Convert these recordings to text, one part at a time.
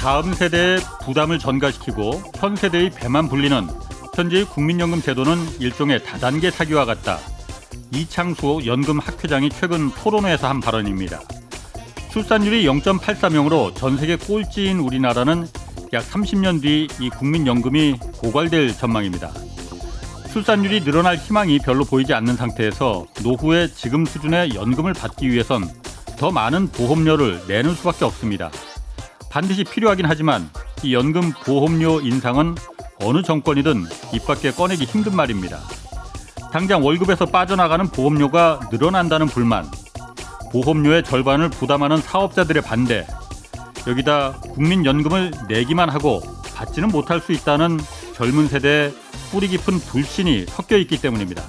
다음 세대의 부담을 전가시키고 현 세대의 배만 불리는 현재의 국민연금 제도는 일종의 다단계 사기와 같다. 이창수 연금 학회장이 최근 토론회에서 한 발언입니다. 출산율이 0.83으로 전 세계 꼴찌인 우리나라는 약 30년 뒤 이 국민연금이 고갈될 전망입니다. 출산율이 늘어날 희망이 별로 보이지 않는 상태에서 노후의 지금 수준의 연금을 받기 위해선 더 많은 보험료를 내는 수밖에 없습니다. 반드시 필요하긴 하지만 이 연금 보험료 인상은 어느 정권이든 입 밖에 꺼내기 힘든 말입니다. 당장 월급에서 빠져나가는 보험료가 늘어난다는 불만, 보험료의 절반을 부담하는 사업자들의 반대, 여기다 국민연금을 내기만 하고 받지는 못할 수 있다는 젊은 세대의 뿌리 깊은 불신이 섞여 있기 때문입니다.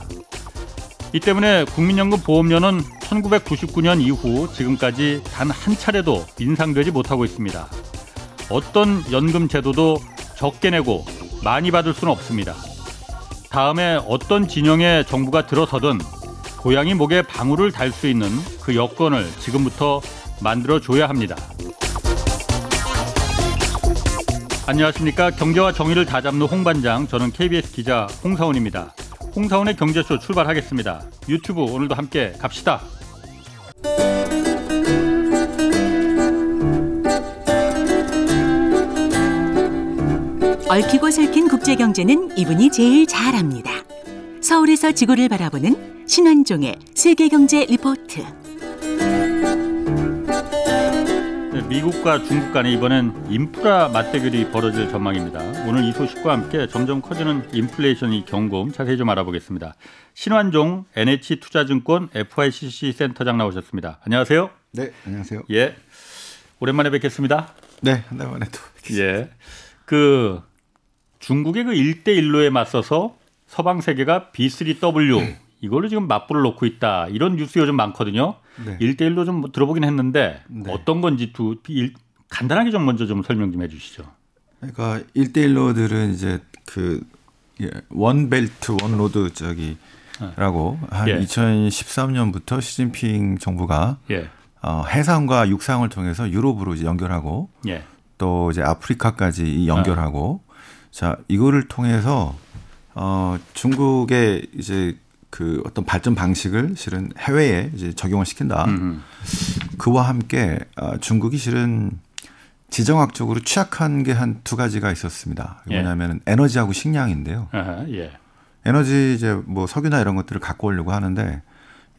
이 때문에 국민연금 보험료는 1999년 이후 지금까지 단 한 차례도 인상되지 못하고 있습니다. 어떤 연금 제도도 적게 내고 많이 받을 수는 없습니다. 다음에 어떤 진영의 정부가 들어서든 고양이 목에 방울을 달 수 있는 그 여건을 지금부터 만들어줘야 합니다. 안녕하십니까. 경제와 정의를 다잡는 홍반장, 저는 KBS 기자 홍사훈입니다. 홍사훈의 경제쇼 출발하겠습니다. 유튜브 오늘도 함께 갑시다. 얽히고 설킨 국제경제는 이분이 제일 잘합니다. 서울에서 지구를 바라보는 신한종의 세계경제 리포트. 미국과 중국 간에 이번엔 인프라 맞대결이 벌어질 전망입니다. 오늘 이 소식과 함께 점점 커지는 인플레이션의 경고음 자세히 좀 알아보겠습니다. 신한종 NH 투자증권 FICC 센터장 나오셨습니다. 안녕하세요. 네, 안녕하세요. 예, 오랜만에 뵙겠습니다. 네, 한 달 만에 또 뵙겠습니다. 예, 그 중국의 그 1대1로에 맞서서 서방 세계가 B3W 이걸로 지금 맞불을 놓고 있다. 이런 뉴스 요즘 많거든요. 네. 1대1로 좀 들어보긴 했는데 네. 어떤 건지 간단하게 좀 먼저 좀 설명 좀 해주시죠. 그러니까 1대1로들은 이제 그 원벨트 원로드 저기라고 한 2013년부터 시진핑 정부가 해상과 육상을 통해서 유럽으로 이제 연결하고 또 이제 아프리카까지 연결하고 자 이거를 통해서 중국의 이제 그 어떤 발전 방식을 실은 해외에 이제 적용을 시킨다. 그와 함께 중국이 실은 지정학적으로 취약한 게 한 두 가지가 있었습니다. 뭐냐면 에너지하고 식량인데요. 아하, 예. 에너지 이제 뭐 석유나 이런 것들을 갖고 오려고 하는데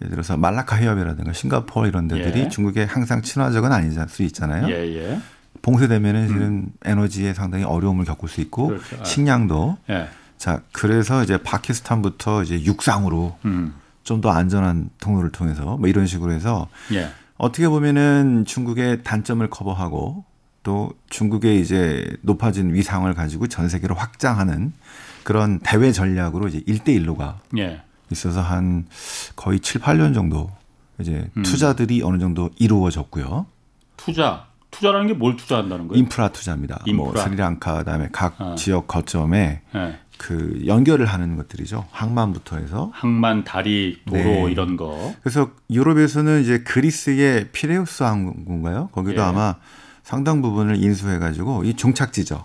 예를 들어서 말라카 해협이라든가 싱가포르 이런 데들이 중국에 항상 친화적은 아니지 않을 수 있잖아요. 봉쇄되면은 실은 에너지에 상당히 어려움을 겪을 수 있고 그렇죠. 식량도. 자, 그래서 이제 파키스탄부터 이제 육상으로 좀 더 안전한 통로를 통해서 뭐 이런 식으로 해서 어떻게 보면은 중국의 단점을 커버하고 또 중국의 이제 높아진 위상을 가지고 전 세계로 확장하는 그런 대외 전략으로 이제 1대1로가 있어서 한 거의 7, 8년 정도 이제 투자들이 어느 정도 이루어졌고요. 투자라는 게 뭘 투자한다는 거예요? 인프라 투자입니다. 인프라. 뭐 스리랑카 그다음에 각 지역 거점에 그 연결을 하는 것들이죠. 항만부터 해서 항만, 다리, 도로 이런 거. 그래서 유럽에서는 이제 그리스의 피레우스 항구인가요? 거기도 아마 상당 부분을 인수해가지고 이 종착지죠.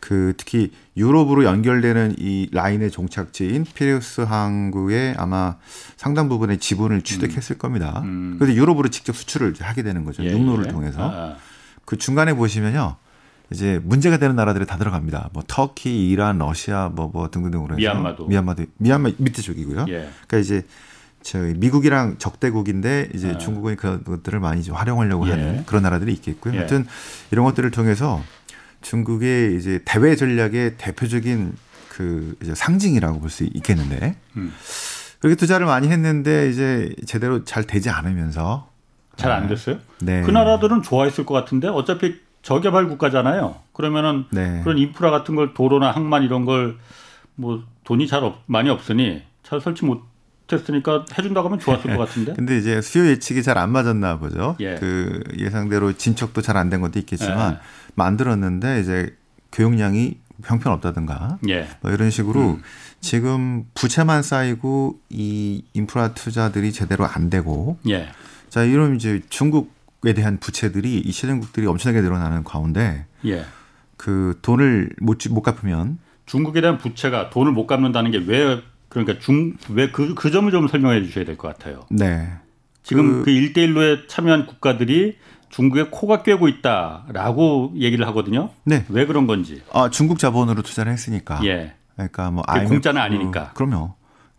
그 특히 유럽으로 연결되는 이 라인의 종착지인 피레우스 항구에 아마 상당 부분의 지분을 취득했을 겁니다. 그래서 유럽으로 직접 수출을 하게 되는 거죠. 육로를 통해서. 그 중간에 보시면요. 이제 문제가 되는 나라들이 다 들어갑니다. 뭐 터키, 이란, 러시아, 뭐 등등으로 해서 미얀마 밑에 쪽이고요. 그러니까 이제 저희 미국이랑 적대국인데 이제 중국은 그런 것들을 많이 좀 활용하려고 하는 그런 나라들이 있겠고요. 하여튼 이런 것들을 통해서 중국의 이제 대외 전략의 대표적인 그 이제 상징이라고 볼 수 있겠는데 그렇게 투자를 많이 했는데 이제 제대로 잘 되지 않으면서 잘 안 됐어요. 네. 그 나라들은 좋아했을 것 같은데 어차피 저개발 국가잖아요. 그러면은 그런 인프라 같은 걸 도로나 항만 이런 걸 뭐 돈이 잘 많이 없으니 잘 설치 못했으니까 해준다고 하면 좋았을 것 같은데. 근데 이제 수요 예측이 잘 안 맞았나 보죠. 그 예상대로 진척도 잘 안 된 것도 있겠지만 만들었는데 이제 교역량이 형편없다든가 뭐 이런 식으로 지금 부채만 쌓이고 이 인프라 투자들이 제대로 안 되고. 자 이러면 이제 중국 대한 부채들이 이 시장국들이 엄청나게 늘어나는 가운데 예. 그 돈을 못 갚으면 중국에 대한 부채가 돈을 못 갚는다는 게 왜 그러니까 그 점을 좀 설명해 주셔야 될 것 같아요. 네. 지금 그 1:1로에 참여한 국가들이 중국의 코가 꿰고 있다라고 얘기를 하거든요. 네. 왜 그런 건지. 아, 중국 자본으로 투자를 했으니까. 예. 그러니까 뭐 IMF, 공짜는 아니니까. 그럼요.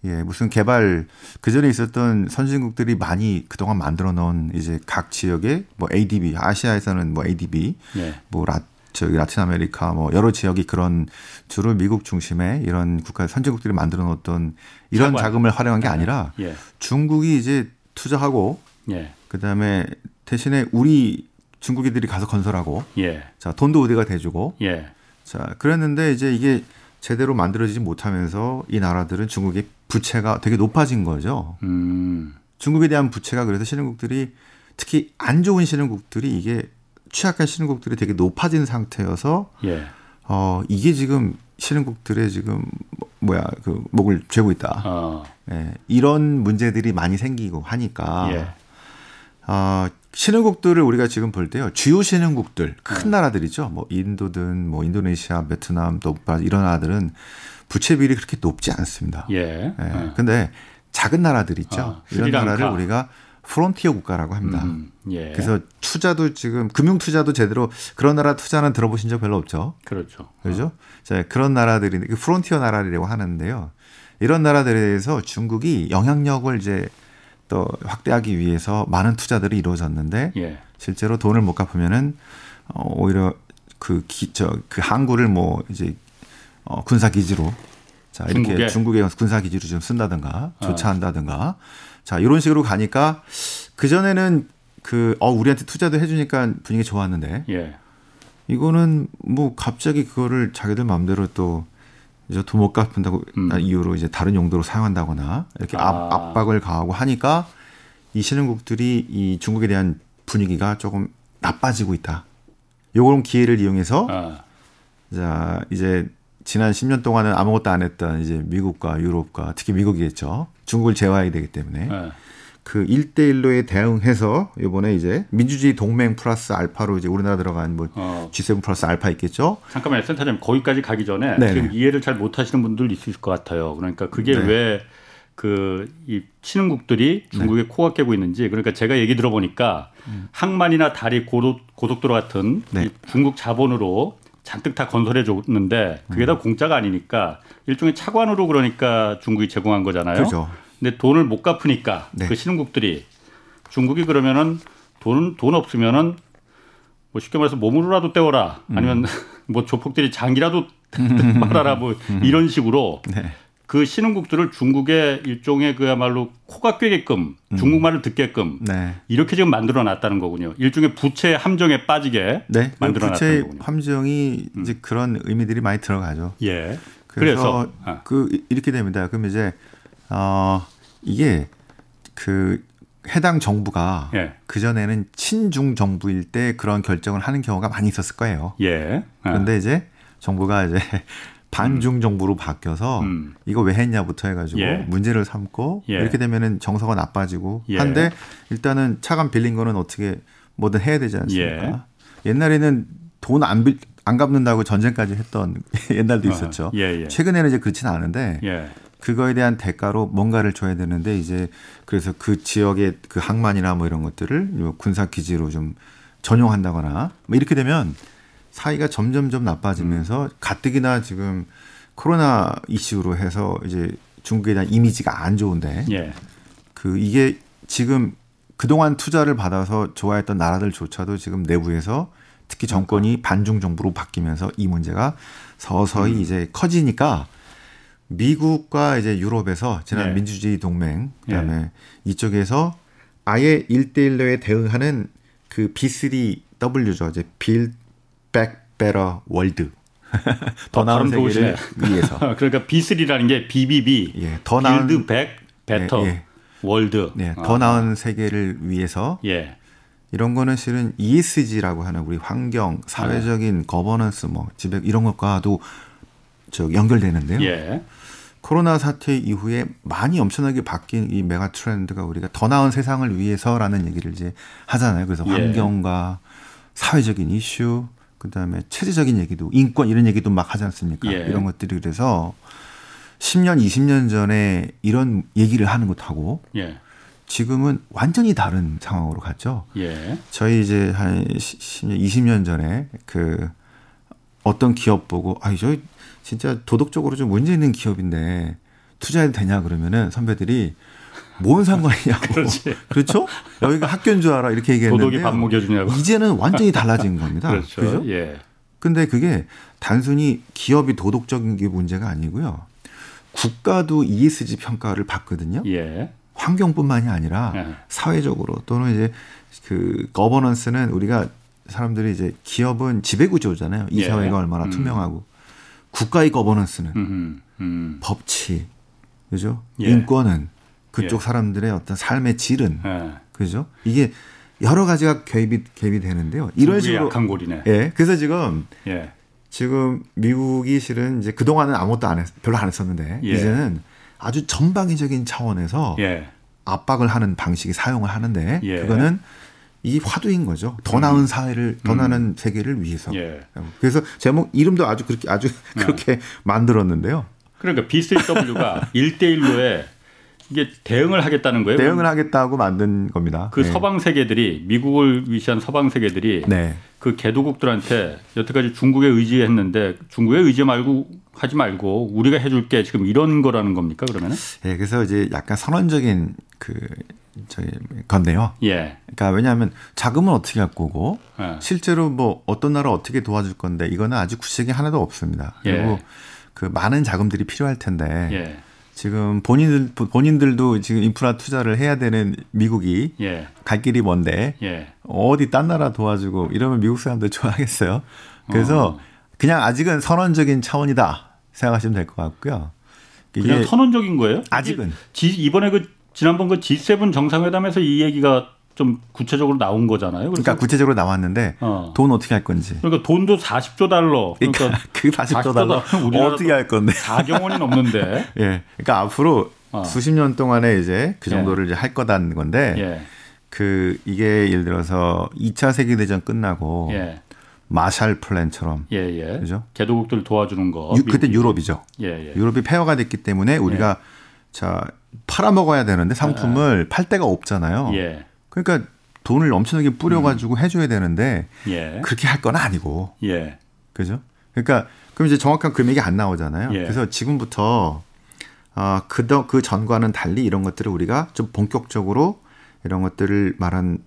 예, 무슨 개발 그 전에 있었던 선진국들이 많이 그동안 만들어 놓은 이제 각 지역의 뭐 ADB 아시아에서는 뭐 ADB 예. 뭐 라틴 아메리카 뭐 여러 지역이 그런 주로 미국 중심의 이런 국가 선진국들이 만들어 놓았던 이런 자금을 활용한 게 아니라 예. 중국이 이제 투자하고 예. 그다음에 대신에 우리 중국인들이 가서 건설하고 예. 자, 돈도 우리가 대주고 예. 자, 그랬는데 이제 이게 제대로 만들어지지 못하면서 이 나라들은 중국의 부채가 되게 높아진 거죠. 중국에 대한 부채가 그래서 신흥국들이 특히 안 좋은 신흥국들이 이게 취약한 신흥국들이 되게 높아진 상태여서 예. 이게 지금 신흥국들의 지금 그 목을 죄고 있다. 예, 이런 문제들이 많이 생기고 하니까 예. 신흥국들을 우리가 지금 볼 때요. 주요 신흥국들, 큰 나라들이죠. 뭐 인도든 뭐 인도네시아, 베트남, 또 이런 나라들은 부채 비율이 그렇게 높지 않습니다. 예. 그런데 예. 작은 나라들 있죠. 이런 나라를 우리가 프론티어 국가라고 합니다. 예. 그래서 투자도 지금 금융 투자도 제대로 그런 나라 투자는 들어보신 적 별로 없죠. 그렇죠. 그렇죠. 자, 그런 나라들이 프론티어 나라라고 하는데요. 이런 나라들에서 중국이 영향력을 이제 또 확대하기 위해서 많은 투자들이 이루어졌는데 예. 실제로 돈을 못 갚으면은 오히려 그 항구를 뭐 이제 군사 기지로 자 이렇게 중국의 군사 기지로 좀 쓴다든가 조차한다든가 자 이런 식으로 가니까 그 전에는 우리한테 투자도 해주니까 분위기 좋았는데 예. 이거는 뭐 갑자기 그거를 자기들 마음대로 또 이제 돈 못 갚는다고 이유로 이제 다른 용도로 사용한다거나 이렇게 압박을 가하고 하니까 이 신흥국들이 이 중국에 대한 분위기가 조금 나빠지고 있다. 요런 기회를 이용해서 자 이제 지난 10년 동안은 아무것도 안 했던 이제 미국과 유럽과 특히 미국이겠죠. 중국을 제어해야 되기 때문에 그 1:1로에 대응해서 이번에 이제 민주주의 동맹 플러스 알파로 이제 우리나라 들어간 뭐 G7 플러스 알파 있겠죠. 잠깐만요. 센터장님 거기까지 가기 전에 네네. 지금 이해를 잘 못하시는 분들 있을 것 같아요. 그러니까 그게 네. 왜 이 신흥국들이 중국에 네. 코가 깨고 있는지 그러니까 제가 얘기 들어보니까 항만이나 다리 고속도로 같은 네. 중국 자본으로 잔뜩 다 건설해 줬는데 그게 다 공짜가 아니니까 일종의 차관으로 그러니까 중국이 제공한 거잖아요. 그렇죠. 근데 돈을 못 갚으니까 네. 그 신흥국들이 중국이 그러면은 돈 없으면은 뭐 쉽게 말해서 몸으로라도 때워라 아니면 뭐 조폭들이 장기라도 빨아라 뭐 이런 식으로 네. 그 신흥국들을 중국의 일종의 그야말로 코가 꿰게끔 중국말을 듣게끔 네. 이렇게 지금 만들어놨다는 거군요. 일종의 부채 함정에 빠지게 네. 만들어놨다는 거군요. 부채 함정이 이제 그런 의미들이 많이 들어가죠. 예. 그래서 이렇게 됩니다. 그럼 이제 이게 그 해당 정부가 예. 그 전에는 친중 정부일 때 그런 결정을 하는 경우가 많이 있었을 거예요. 예. 그런데 이제 정부가 이제 반중 정부로 바뀌어서 이거 왜 했냐부터 해가지고 예. 문제를 삼고 예. 이렇게 되면은 정서가 나빠지고 예. 한데 일단은 차관 빌린 거는 어떻게 뭐든 해야 되지 않습니까? 예. 옛날에는 돈 안 갚는다고 전쟁까지 했던 옛날도 있었죠. 예, 예. 최근에는 이제 그렇진 않은데. 예. 그거에 대한 대가로 뭔가를 줘야 되는데 이제 그래서 그 지역의 그 항만이나 뭐 이런 것들을 군사 기지로 좀 전용한다거나 뭐 이렇게 되면 사이가 점점점 나빠지면서 가뜩이나 지금 코로나 이슈로 해서 이제 중국에 대한 이미지가 안 좋은데 예. 이게 지금 그동안 투자를 받아서 좋아했던 나라들조차도 지금 내부에서 특히 정권이 반중 정부로 바뀌면서 이 문제가 서서히 이제 커지니까. 미국과 이제 유럽에서 지난 예. 민주주의 동맹 그다음에 예. 이쪽에서 아예 1:1로에 대응하는 그 B3W죠. 이제 Build Back Better World. 더 나은 세계를 위해서. 그러니까 B3라는 게 BBB. 예. 더 나은 Build Back Better World. 네. 더 나은 세계를 위해서. 예. 이런 거는 실은 ESG라고 하는 우리 환경, 사회적인 거버넌스 뭐 지배 이런 것과도 연결되는데요. 예. 코로나 사태 이후에 많이 엄청나게 바뀐 이 메가 트렌드가 우리가 더 나은 세상을 위해서라는 얘기를 이제 하잖아요. 그래서 환경과 사회적인 이슈, 그다음에 체제적인 얘기도, 인권 이런 얘기도 막 하지 않습니까? 이런 것들이 그래서 10년, 20년 전에 이런 얘기를 하는 것하고 지금은 완전히 다른 상황으로 갔죠. 저희 이제 한 10년, 20년 전에 그 어떤 기업 보고 아, 저 진짜 도덕적으로 좀 문제 있는 기업인데 투자해도 되냐 그러면은 선배들이 뭔 상관이냐고. 그렇죠? 여기가 학교인 줄 알아 이렇게 얘기했는데 도덕이 밥 먹여주냐고. 이제는 완전히 달라진 겁니다. 그렇죠. 그렇죠? 예. 근데 그게 단순히 기업이 도덕적인 게 문제가 아니고요. 국가도 ESG 평가를 받거든요. 환경뿐만이 아니라 사회적으로 또는 이제 그 거버넌스는 우리가 사람들이 이제 기업은 지배구조잖아요. 이 사회가 얼마나 투명하고. 국가의 거버넌스는 법치, 그죠? 인권은 그쪽 사람들의 어떤 삶의 질은, 그죠? 이게 여러 가지가 개입이 되는데요. 이런 식으로 약한 고리네. 그래서 지금 미국이 실은 이제 그 동안은 아무것도 별로 안 했었는데 이제는 아주 전방위적인 차원에서 압박을 하는 방식이 사용을 하는데 그거는 이 화두인 거죠. 더 나은 사회를, 더 나은 세계를 위해서. 그래서 제목 이름도 아주 그렇게 만들었는데요. 그러니까 B3W가 1:1로에 이게 대응을 하겠다는 거예요. 대응을 하겠다고 만든 겁니다. 그 서방 세계들이, 미국을 위시한 서방 세계들이 그 개도국들한테 여태까지 중국에 의지했는데 중국에 의지 말고 하지 말고 우리가 해줄게, 지금 이런 거라는 겁니까 그러면은? 그래서 이제 약간 선언적인 그 저희 건데요. 그러니까 왜냐하면 자금은 어떻게 갖고 오고 실제로 뭐 어떤 나라 어떻게 도와줄 건데 이거는 아직 구체적인 하나도 없습니다. 그리고 그 많은 자금들이 필요할 텐데. 지금 본인들도 지금 인프라 투자를 해야 되는 미국이 갈 길이 먼데 어디 딴 나라 도와주고 이러면 미국 사람들 좋아하겠어요. 그래서 그냥 아직은 선언적인 차원이다 생각하시면 될 것 같고요. 이게 그냥 선언적인 거예요? 아직은. 이번에 그 지난번 그 G7 정상회담에서 이 얘기가 좀 구체적으로 나온 거잖아요. 그러니까 구체적으로 나왔는데 돈 어떻게 할 건지. 그러니까 돈도 40조 달러. 그러니까 그 40조 달러 어떻게 할 건데. 4조 원이 넘는데. 그러니까 앞으로 수십 년 동안에 이제 그 정도를 이제 할 거다는 건데 그 이게 예를 들어서 2차 세계대전 끝나고 마샬 플랜처럼. 그죠? 개도국들 도와주는 거. 그때 유럽이죠. 유럽이 폐허가 됐기 때문에 우리가 자 팔아먹어야 되는데 상품을 팔 데가 없잖아요. 그러니까 돈을 엄청나게 뿌려가지고 해줘야 되는데 그렇게 할 건 아니고, 그죠? 그러니까 그럼 이제 정확한 금액이 안 나오잖아요. 그래서 지금부터 그 전과는 달리 이런 것들을 우리가 좀 본격적으로 이런 것들을 말하는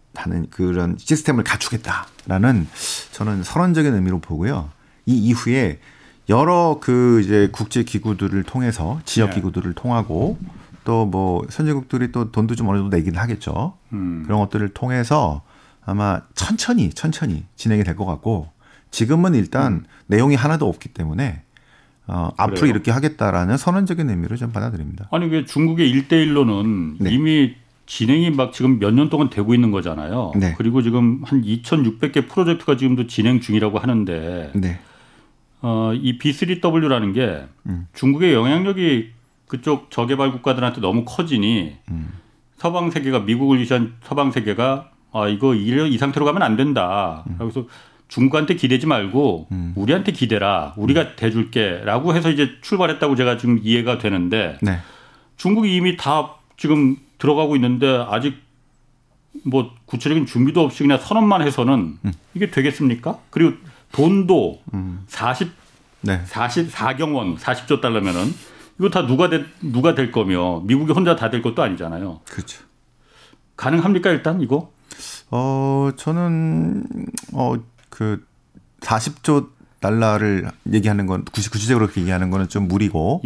그런 시스템을 갖추겠다라는 저는 선언적인 의미로 보고요. 이 이후에 여러 그 이제 국제 기구들을 통해서 지역 기구들을 통하고. 또 뭐 선진국들이 또 돈도 좀 어느 정도 내긴 하겠죠. 그런 것들을 통해서 아마 천천히 진행이 될 것 같고 지금은 일단 내용이 하나도 없기 때문에 앞으로 이렇게 하겠다라는 선언적인 의미로 좀 받아들입니다. 아니 왜 중국의 1:1로는 이미 진행이 막 지금 몇 년 동안 되고 있는 거잖아요. 그리고 지금 한 2,600개 프로젝트가 지금도 진행 중이라고 하는데 이 B3W라는 게 중국의 영향력이 그쪽 저개발 국가들한테 너무 커지니 서방 세계가, 미국을 위시한 서방 세계가 아 이거 이 상태로 가면 안 된다. 그래서 중국한테 기대지 말고 우리한테 기대라. 우리가 대줄게라고 해서 이제 출발했다고 제가 지금 이해가 되는데 중국이 이미 다 지금 들어가고 있는데 아직 뭐 구체적인 준비도 없이 그냥 선언만 해서는 이게 되겠습니까? 그리고 돈도 44경 원, 40조 달러면은 이거 다 누가 될 거며 미국이 혼자 다 될 것도 아니잖아요. 그렇죠. 가능합니까 일단 이거? 저는 그 40조 달러를 얘기하는 건 구체적으로 그렇게 얘기하는 거는 좀 무리고.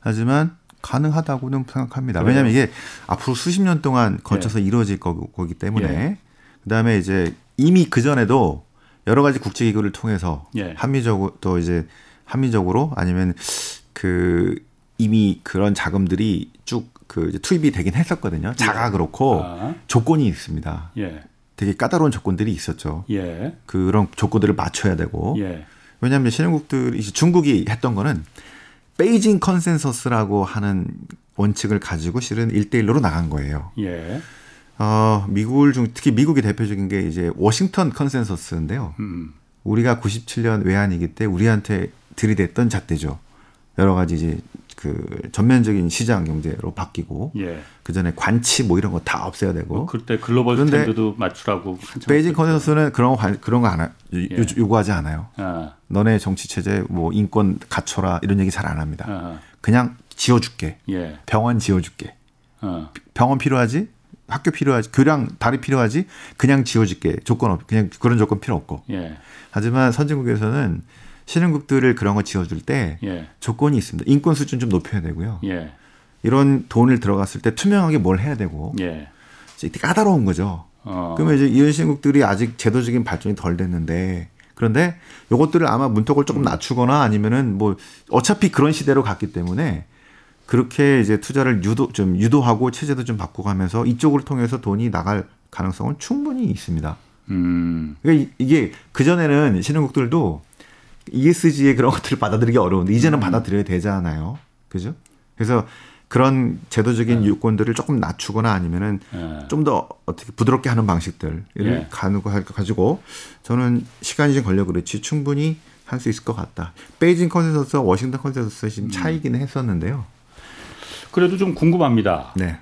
하지만 가능하다고는 생각합니다. 왜냐하면 이게 앞으로 수십 년 동안 거쳐서 이루어질 거기 때문에. 그다음에 이제 이미 그 전에도 여러 가지 국제 기구를 통해서 한미적으로 또 이제 한미적으로 아니면 그 이미 그런 자금들이 쭉 그 투입이 되긴 했었거든요. 자가 그렇고 조건이 있습니다. 되게 까다로운 조건들이 있었죠. 그런 조건들을 맞춰야 되고. 왜냐하면 신흥국들이 중국이 했던 거는 베이징 컨센서스라고 하는 원칙을 가지고 실은 1:1로 나간 거예요. 예. 미국을 중 특히 미국이 대표적인 게 이제 워싱턴 컨센서스인데요. 우리가 97년 외환위기 때 우리한테 들이댔던 잣대죠. 여러 가지 이제 그 전면적인 시장 경제로 바뀌고 예. 그 전에 관치 뭐 이런 거 다 없애야 되고 뭐 그때 글로벌 트렌드도 맞추라고 베이징 컨센서스는 그런 거 안 예. 요구하지 않아요. 아. 너네 정치 체제 뭐 인권 갖춰라 이런 얘기 잘 안 합니다. 아. 그냥 지어줄게. 예. 병원 지어줄게. 아. 병원 필요하지? 학교 필요하지? 교량 다리 필요하지? 그냥 지어줄게. 조건 없 그냥 그런 조건 필요 없고. 예. 하지만 선진국에서는 신흥국들을 그런 거 지어줄 때 예. 조건이 있습니다. 인권 수준 좀 높여야 되고요. 예. 이런 돈을 들어갔을 때 투명하게 뭘 해야 되고 예. 이제 까다로운 거죠. 그러면 이제 이런 신흥국들이 아직 제도적인 발전이 덜 됐는데 그런데 이것들을 아마 문턱을 조금 낮추거나 아니면은 뭐 어차피 그런 시대로 갔기 때문에 그렇게 이제 투자를 유도하고 체제도 좀 바꿔가면서 이쪽을 통해서 돈이 나갈 가능성은 충분히 있습니다. 그러니까 이게 그 전에는 신흥국들도 ESG의 그런 것들을 받아들이기 어려운데 이제는 받아들여야 되잖아요. 그죠? 그래서 그런 제도적인 요건들을 조금 낮추거나 아니면은 좀 더 어떻게 부드럽게 하는 방식들을 예. 가지고 저는 시간이 좀 걸려 그렇지 충분히 할 수 있을 것 같다. 베이징 컨센서스와 워싱턴 컨센서스의 지금 차이긴 했었는데요. 그래도 좀 궁금합니다. 네.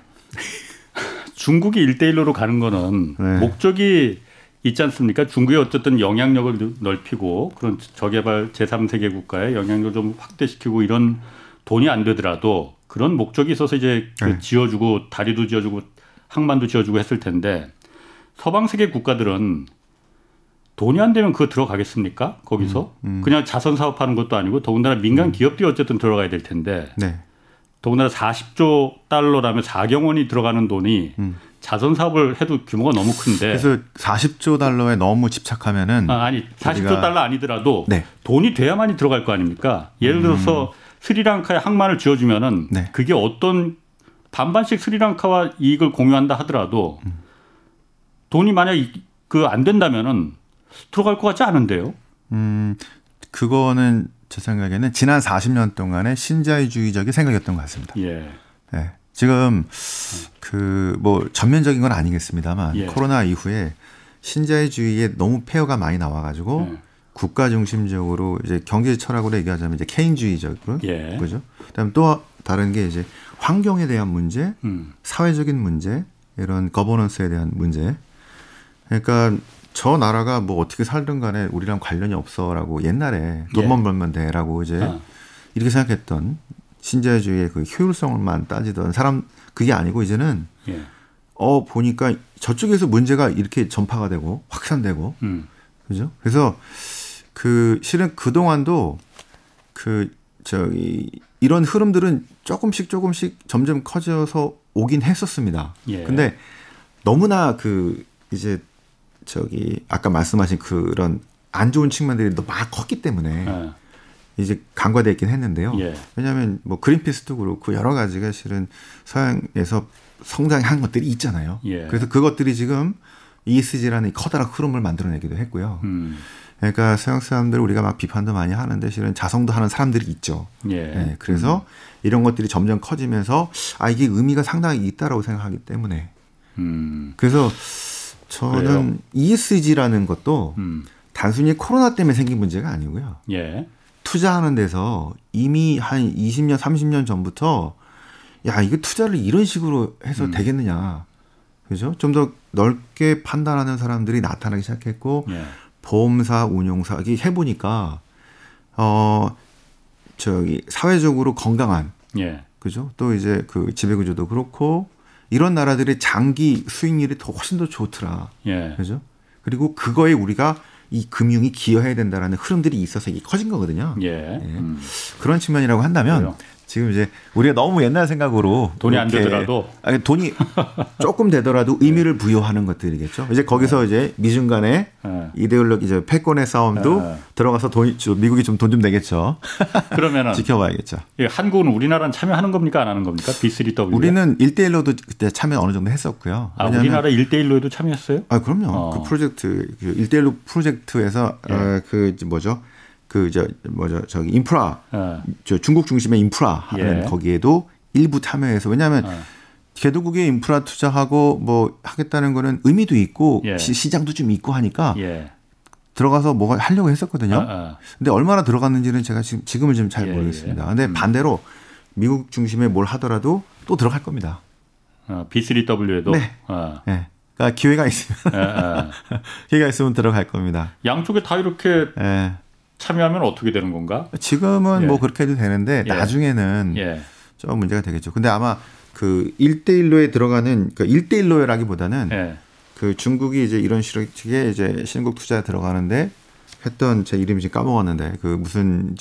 중국이 1:1로 가는 거는 네. 목적이 있지 않습니까? 중국이 어쨌든 영향력을 넓히고 그런 저개발 제3세계 국가의 영향력을 좀 확대시키고 이런 돈이 안 되더라도 그런 목적이 있어서 이제 네. 지어주고 다리도 지어주고 항만도 지어주고 했을 텐데 서방세계 국가들은 돈이 안 되면 그거 들어가겠습니까? 거기서? 그냥 자선 사업하는 것도 아니고 더군다나 민간 기업들이 어쨌든 들어가야 될 텐데 네. 더군다나 40조 달러라면 4경 원이 들어가는 돈이 자선 사업을 해도 규모가 너무 큰데. 그래서 40조 달러에 너무 집착하면은. 아니 40조 달러 아니더라도 네. 돈이 돼야만이 들어갈 거 아닙니까? 예를 들어서 스리랑카에 항만을 지어주면은 네. 그게 어떤 반반씩 스리랑카와 이익을 공유한다 하더라도 돈이 만약 그 안 된다면은 들어갈 것 같지 않은데요? 그거는 제 생각에는 지난 40년 동안의 신자유주의적인 생각이었던 것 같습니다. 예. 네. 지금 그 뭐 전면적인 건 아니겠습니다만 예. 코로나 이후에 신자유주의에 너무 폐허가 많이 나와가지고 국가 중심적으로 이제 경제 철학으로 얘기하자면 이제 케인주의적으로 예. 그죠. 그다음 또 다른 게 이제 환경에 대한 문제, 사회적인 문제 이런 거버넌스에 대한 문제. 그러니까 저 나라가 뭐 어떻게 살든 간에 우리랑 관련이 없어라고 옛날에 돈만 예. 벌면 돼라고 이제 이렇게 생각했던. 신자유주의의 그 효율성만 따지던 사람 그게 아니고 이제는 예. 보니까 저쪽에서 문제가 이렇게 전파가 되고 확산되고 그죠? 그래서 그 실은 그 동안도 그 저기 이런 흐름들은 조금씩 점점 커져서 오긴 했었습니다. 예. 근데 너무나 그 이제 저기 아까 말씀하신 그런 안 좋은 측면들이 막 컸기 때문에. 예. 이제 간과되어 있긴 했는데요. 예. 왜냐하면 뭐 그린피스도 그렇고 여러 가지가 실은 서양에서 성장한 것들이 있잖아요. 예. 그래서 그것들이 지금 ESG라는 커다란 흐름을 만들어내기도 했고요. 그러니까 서양 사람들 우리가 막 비판도 많이 하는데 실은 자성도 하는 사람들이 있죠. 예. 예. 그래서 이런 것들이 점점 커지면서 이게 의미가 상당히 있다라고 생각하기 때문에. 그래서 저는 그래요? ESG라는 것도 단순히 코로나 때문에 생긴 문제가 아니고요. 예. 투자하는 데서 이미 한 20년, 30년 전부터 이거 투자를 이런 식으로 해서 되겠느냐. 그죠? 좀 더 넓게 판단하는 사람들이 나타나기 시작했고 예. 보험사, 운용사 해보니까 사회적으로 건강한 예. 그죠? 또 이제 그 지배구조도 그렇고 이런 나라들의 장기 수익률이 훨씬 더 좋더라. 예. 그죠? 그리고 그거에 우리가 이 금융이 기여해야 된다라는 흐름들이 있어서 이게 커진 거거든요. 예. 그런 측면이라고 한다면 그래요. 지금 이제 우리가 너무 옛날 생각으로 돈이 안 되더라도 돈이 조금 되더라도 의미를 부여하는 것들이겠죠. 이제 거기서 이제 미중 간의 이데올로기 이제 패권의 싸움도 들어가서 미국이 돈 좀 내겠죠. 그러면은 지켜봐야겠죠. 예, 한국은 우리나라는 참여하는 겁니까 안 하는 겁니까? B3W. 우리는 1:1로도 그때 참여 어느 정도 했었고요. 우리나라 1:1로에도 참여했어요? 그럼요. 그 프로젝트 1:1로 프로젝트에서 그 뭐죠? 인프라, 중국 중심의 인프라 하는 거기에도 일부 참여해서, 왜냐하면 개도국의 인프라 투자하고 뭐 하겠다는 거는 의미도 있고 시장도 좀 있고 하니까 들어가서 뭐가 하려고 했었거든요. 근데 얼마나 들어갔는지는 제가 지금은 좀 잘 모르겠습니다. 근데 반대로 미국 중심에 뭘 하더라도 또 들어갈 겁니다. B3W에도. 네. 네. 그러니까 기회가 있으면 기회가 있으면 들어갈 겁니다. 양쪽에 다 이렇게. 네. 참여하면 어떻게 되는 건가? 지금은 뭐 그렇게 해도 되는데 나중에는 좀 문제가 되겠죠. 근데 아마 그 1대1로에 들어가는, 그러니까 1대1로라기보다는 그 중국이 이제 이런 식의 이제 신국 투자에 들어가는데 했던, 제 이름이 지금 까먹었는데 그 무슨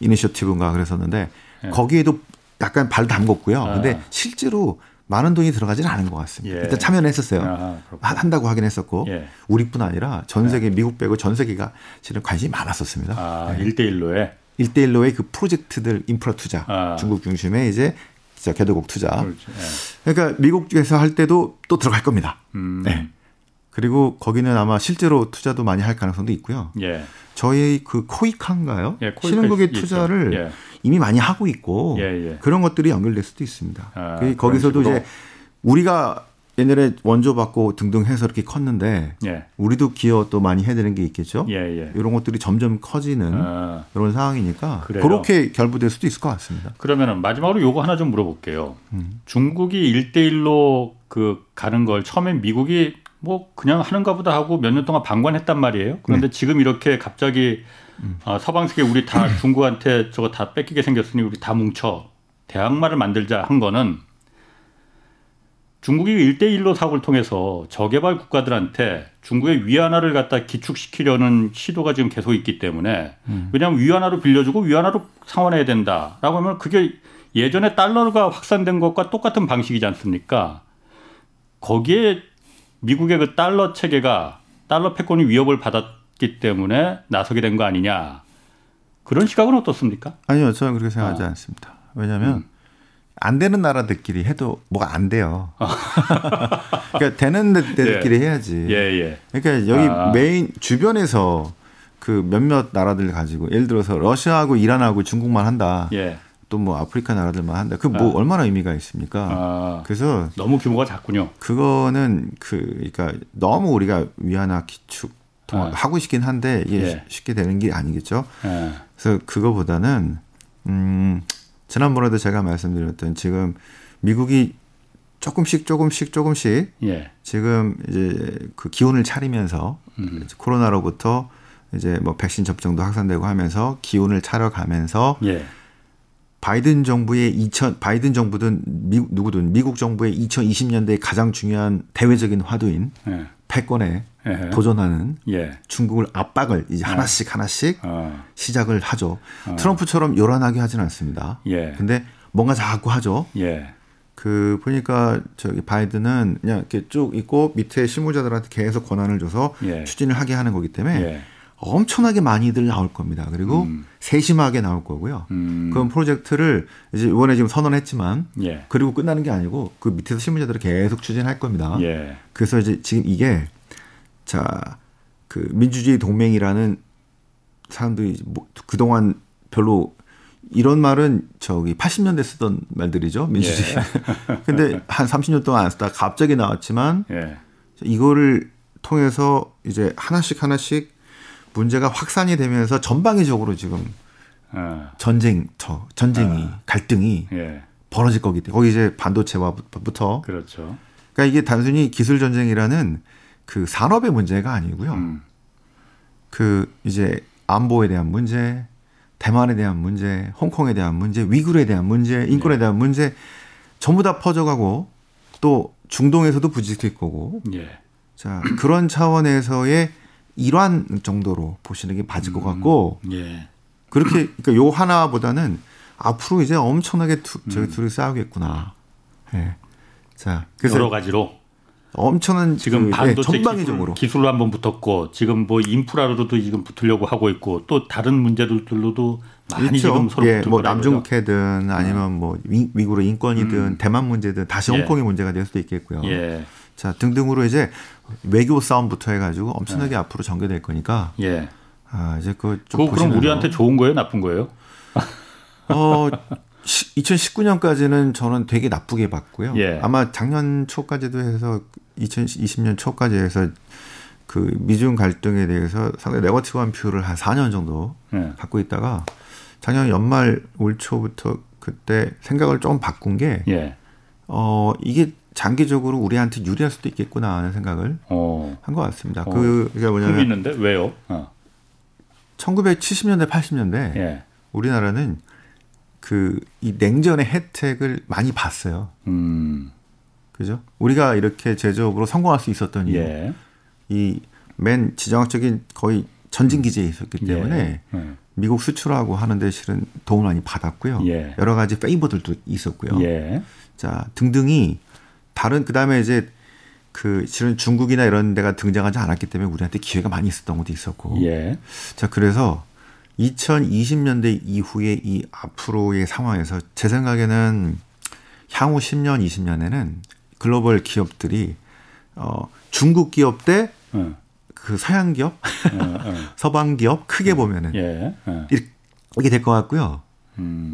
이니셔티브인가 그랬었는데 거기에도 약간 발 담궜고요. 근데 실제로 많은 돈이 들어가지는 않은 것 같습니다. 일단 참여는 했었어요. 한다고 하긴 했었고 우리뿐 아니라 전 세계, 미국 빼고 전 세계가 지금 관심이 많았었습니다. 1대1로에? 1대1로의 그 프로젝트들, 인프라 투자, 중국 중심의 이제 개도국 투자. 그러니까 미국에서 할 때도 또 들어갈 겁니다. 네. 그리고 거기는 아마 실제로 투자도 많이 할 가능성도 있고요. 저희 그 코이카인가요? 신흥국의 투자를 이미 많이 하고 있고 그런 것들이 연결될 수도 있습니다. 거기서도 이제 우리가 옛날에 원조받고 등등 해서 이렇게 컸는데 우리도 기여 또 많이 해드리는 게 있겠죠. 이런 것들이 점점 커지는 이런 상황이니까 그래요. 그렇게 결부될 수도 있을 것 같습니다. 그러면 마지막으로 이거 하나 좀 물어볼게요. 중국이 1대1로 그 가는 걸 처음엔 미국이 뭐 그냥 하는가 보다 하고 몇 년 동안 방관했단 말이에요. 그런데 지금 이렇게 갑자기 서방 세계 우리 다 중국한테 저거 다 뺏기게 생겼으니 우리 다 뭉쳐 대항마를 만들자 한 거는, 중국이 1대1로 사고를 통해서 저개발 국가들한테 중국의 위안화를 갖다 기축시키려는 시도가 지금 계속 있기 때문에 왜냐하면 위안화로 빌려주고 위안화로 상환해야 된다라고 하면 그게 예전에 달러가 확산된 것과 똑같은 방식이지 않습니까? 거기에 미국의 그 달러 체계가, 달러 패권이 위협을 받았기 때문에 나서게 된 거 아니냐. 그런 시각은 어떻습니까? 아니요. 저는 그렇게 생각하지 않습니다. 왜냐하면 안 되는 나라들끼리 해도 뭐가 안 돼요. 그러니까 되는 데들끼리 해야지. 그러니까 여기 메인 주변에서 그 몇몇 나라들 가지고 예를 들어서 러시아하고 이란하고 중국만 한다. 또 뭐 아프리카 나라들만 한다. 그 뭐 얼마나 의미가 있습니까? 그래서 너무 규모가 작군요. 그거는 그러니까 너무 우리가 위안화 기축 통화 하고 싶긴 한데 이게 쉽게 되는 게 아니겠죠. 그래서 그거보다는 지난번에도 제가 말씀드렸던 지금 미국이 조금씩 지금 이제 그 기운을 차리면서 이제 코로나로부터 이제 뭐 백신 접종도 확산되고 하면서 기운을 차려가면서. 바이든 정부의 바이든 정부든 누구든 미국 정부의 2020년대의 가장 중요한 대외적인 화두인 패권에 도전하는 중국을 압박을 이제 하나씩 시작을 하죠. 트럼프처럼 요란하게 하지는 않습니다. 근데 뭔가 자꾸 하죠. 그 보니까 저기 바이든은 그냥 이렇게 쭉 있고 밑에 실무자들한테 계속 권한을 줘서 추진을 하게 하는 거기 때문에. 엄청나게 많이들 나올 겁니다. 그리고 세심하게 나올 거고요. 그런 프로젝트를 이제 이번에 지금 선언했지만 그리고 끝나는 게 아니고 그 밑에서 실무자들을 계속 추진할 겁니다. 그래서 이제 지금 이게 그 민주주의 동맹이라는 사람들이 뭐 그동안 별로 이런 말은 80년대 쓰던 말들이죠. 민주주의. 근데 한 30년 동안 안 쓰다가 갑자기 나왔지만 이거를 통해서 이제 하나씩 문제가 확산이 되면서 전방위적으로 지금 전쟁이 갈등이 벌어질 거기 때문에 거기 이제 반도체와부터 그러니까 이게 단순히 기술 전쟁이라는 그 산업의 문제가 아니고요. 그 이제 안보에 대한 문제, 대만에 대한 문제, 홍콩에 대한 문제, 위구르에 대한 문제, 인권에 대한 문제 전부 다 퍼져가고 또 중동에서도 부딪힐 거고. 자 그런 차원에서의 일환 정도로 보시는 게 맞을 것 같고 그렇게 그러니까 요 하나보다는 앞으로 이제 엄청나게 저기 둘이 싸우겠구나. 자 그래서 여러 가지로 엄청난 지금 반도체 전방위적으로 기술로 한번 붙었고 지금 뭐 인프라로도 지금 붙으려고 하고 있고 또 다른 문제들로도 많이 지금 서로 붙을 뭐 남중국해든 아니면 뭐 위구르 인권이든 대만 문제든 다시 홍콩의 문제가 될 수도 있겠고요. 자 등등으로 이제 외교 싸움부터 해가지고 엄청나게 앞으로 전개될 거니까 아, 이제 그거 그럼 우리한테 좋은 거예요, 나쁜 거예요? 2019년까지는 저는 되게 나쁘게 봤고요. 예. 아마 작년 초까지도 해서 2020년 초까지 해서 그 미중 갈등에 대해서 상당히 네거티브한 뷰를 한 4년 정도 예. 갖고 있다가 작년 연말 올 초부터 그때 생각을 조금 바꾼 게 예. 이게 장기적으로 우리한테 유리할 수도 있겠구나 하는 생각을 한 것 같습니다. 그게 뭐냐면 흥미있는데 왜요? 1970년대 80년대 예. 우리나라는 그 이 냉전의 혜택을 많이 봤어요. 그죠? 우리가 이렇게 제조업으로 성공할 수 있었던 이유, 예. 이 맨 지정학적인 거의 전진 기지에 있었기 때문에 예. 예. 미국 수출하고 하는데 실은 도움을 많이 받았고요. 예. 여러 가지 페이버들도 있었고요. 예. 자 등등이 다른 그다음에 이제 그 실은 중국이나 이런 데가 등장하지 않았기 때문에 우리한테 기회가 많이 있었던 것도 있었고. 예. 자 그래서 2020년대 이후에 이 앞으로의 상황에서 제 생각에는 향후 10년, 20년에는 글로벌 기업들이 중국 기업 대 그 서양 기업, 서방 기업 크게 보면은 이렇게 될 것 같고요.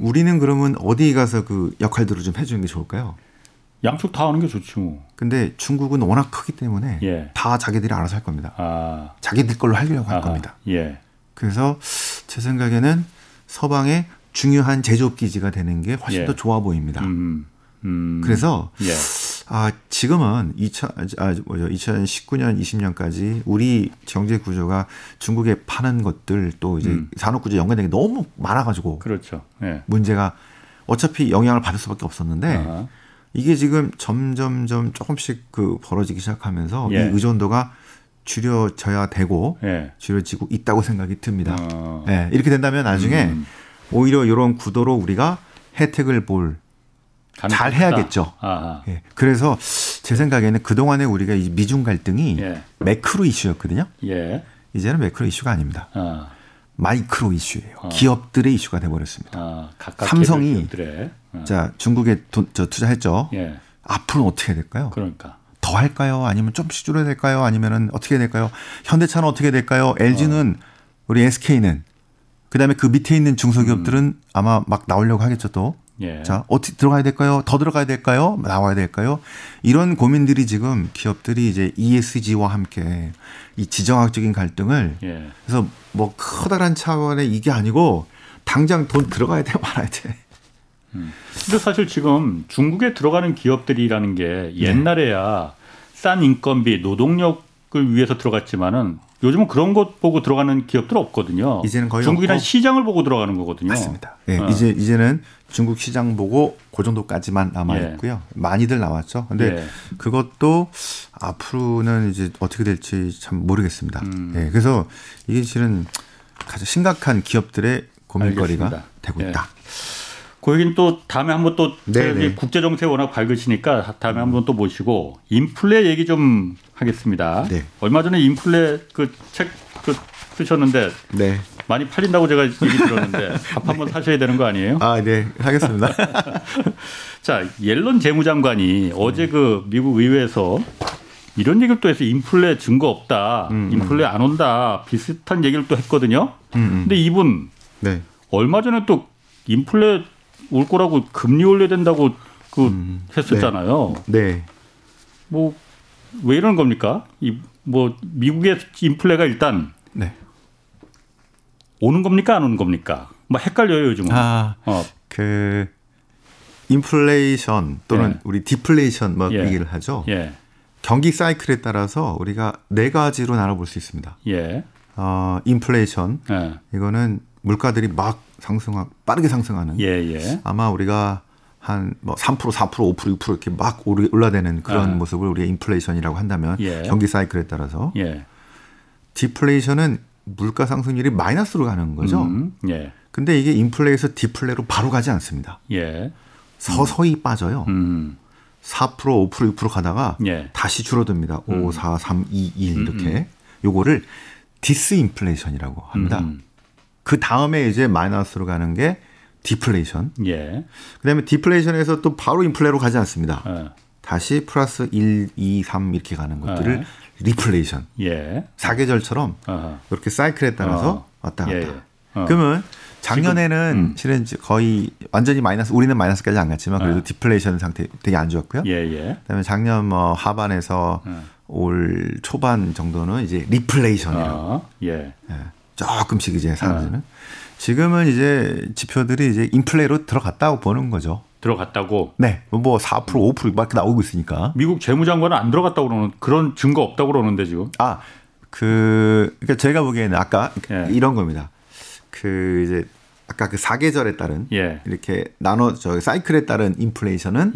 우리는 그러면 어디 가서 그 역할들을 좀 해주는 게 좋을까요? 양쪽 다 하는 게 좋지 뭐. 근데 중국은 워낙 크기 때문에 예. 다 자기들이 알아서 할 겁니다. 아. 자기들 걸로 하려고 할 겁니다. 예. 그래서 제 생각에는 서방의 중요한 제조업 기지가 되는 게 훨씬 예. 더 좋아 보입니다. 그래서 예. 지금은 2019년, 20년까지 우리 경제 구조가 중국에 파는 것들 또 이제 산업 구조 연관된 게 너무 많아가지고 그렇죠. 예. 문제가 어차피 영향을 받을 수밖에 없었는데 아하. 이게 지금 점점점 조금씩 그 벌어지기 시작하면서 예. 이 의존도가 줄여져야 되고 예. 줄여지고 있다고 생각이 듭니다. 예, 이렇게 된다면 나중에 오히려 이런 구도로 우리가 혜택을 볼 잘 해야겠죠. 예, 그래서 제 생각에는 그동안에 우리가 이 미중 갈등이 예. 매크로 이슈였거든요. 예. 이제는 매크로 이슈가 아닙니다. 마이크로 이슈예요. 기업들의 이슈가 돼버렸습니다. 삼성이 자 중국에 투자했죠. 예. 앞으로는 어떻게 될까요? 그러니까. 더 할까요? 아니면 좀씩 줄여야 될까요? 아니면은 어떻게 해야 될까요? 현대차는 어떻게 해야 될까요? LG는 우리 SK는 그다음에 그 밑에 있는 중소기업들은 아마 막 나오려고 하겠죠 또. 예. 자 어떻게 들어가야 될까요? 더 들어가야 될까요? 나와야 될까요? 이런 고민들이 지금 기업들이 이제 ESG와 함께 이 지정학적인 갈등을 예. 그래서 뭐 커다란 차원의 이게 아니고 당장 돈 들어가야 돼 말아야 돼. 근데 사실 지금 중국에 들어가는 기업들이라는 게 옛날에야 싼 인건비, 노동력을 위해서 들어갔지만은 요즘은 그런 것 보고 들어가는 기업들 없거든요. 이제는 거의 중국이란 시장을 보고 들어가는 거거든요. 맞습니다. 예, 이제는 중국 시장 보고 그 정도까지만 남아 있고요. 예. 많이들 나왔죠. 근데 예. 그것도 앞으로는 이제 어떻게 될지 참 모르겠습니다. 예, 그래서 이게 실은 가장 심각한 기업들의 고민거리가 알겠습니다. 되고 있다. 예. 그 얘기는 또 다음에 한번 또 국제 정세 워낙 밝으시니까 다음에 한번 또 모시고 인플레 얘기 좀 하겠습니다. 네. 얼마 전에 인플레 그 책 쓰셨는데 네. 많이 팔린다고 제가 얘기 들었는데 밥 네. 한번 사셔야 되는 거 아니에요? 아, 네, 하겠습니다. 자, 옐런 재무장관이 어제 그 미국 의회에서 이런 얘기를 또 해서 인플레 증거 없다, 인플레 안 온다 비슷한 얘기를 또 했거든요. 근데 이분 네. 얼마 전에 또 인플레 올 거라고 금리 올려야 된다고 그 했었잖아요. 네. 네. 뭐 왜 이러는 겁니까? 이 뭐 미국의 인플레가 일단 네. 오는 겁니까 안 오는 겁니까? 막 헷갈려요 요즘은. 아, 그 인플레이션 또는 예. 우리 디플레이션 막 얘기를 하죠. 예. 경기 사이클에 따라서 우리가 네 가지로 나눠볼 수 있습니다. 예. 인플레이션 예. 이거는 물가들이 막 빠르게 상승하는. 예, 예. 아마 우리가 한 뭐 3%, 4%, 5%, 6% 이렇게 막 올라대는 그런 모습을 우리가 인플레이션이라고 한다면 예. 경기 사이클에 따라서. 예. 디플레이션은 물가 상승률이 마이너스로 가는 거죠. 예. 근데 이게 인플레에서 디플레로 바로 가지 않습니다. 예. 서서히 빠져요. 4%, 5%, 6% 가다가 다시 줄어듭니다. 5, 4, 3, 2, 1 이렇게. 요거를 디스인플레이션이라고 합니다. 그 다음에 이제 마이너스로 가는 게 디플레이션. 예. 그다음에 디플레이션에서 또 바로 인플레로 가지 않습니다. 다시 플러스 1, 2, 3 이렇게 가는 것들을 리플레이션. 예. 사계절처럼 이렇게 사이클에 따라서 왔다 갔다. 예. 어. 그러면 작년에는 실은 거의 완전히 마이너스, 우리는 마이너스까지 안 갔지만 그래도 디플레이션 상태 되게 안 좋았고요. 예예. 그다음에 작년 뭐 하반에서 올 초반 정도는 이제 리플레이션이라고. 예. 예. 조금씩 이제 사라지는. 지금은 이제 지표들이 이제 인플레이로 들어갔다고 보는 거죠. 들어갔다고? 네. 뭐 4%, 5% 막 나오고 있으니까. 미국 재무장관은 안 들어갔다고 그러는 그런 증거 없다고 그러는데 지금. 아, 그러니까 제가 보기에는 아까 이런 겁니다. 그 이제 아까 그 사계절에 따른 이렇게 나눠져 사이클에 따른 인플레이션은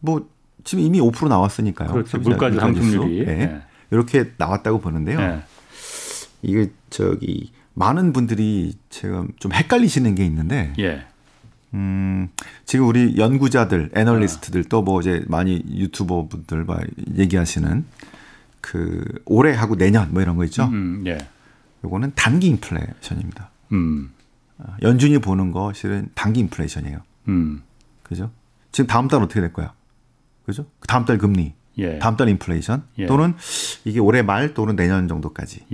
뭐 지금 이미 5% 나왔으니까요. 그렇죠. 물가지 상승률이 이렇게 나왔다고 보는데요. 이게 저기 많은 분들이 지금 좀 헷갈리시는 게 있는데, 지금 우리 연구자들, 애널리스트들 또 뭐 이제 많이 유튜버 분들 막 얘기하시는 그 올해하고 내년 뭐 이런 거 있죠. 요거는 단기 인플레이션입니다. 연준이 보는 거 실은 단기 인플레이션이에요. 그죠? 지금 다음 달 어떻게 될 거야? 그죠? 다음 달 금리, 다음 달 인플레이션 또는 이게 올해 말 또는 내년 정도까지.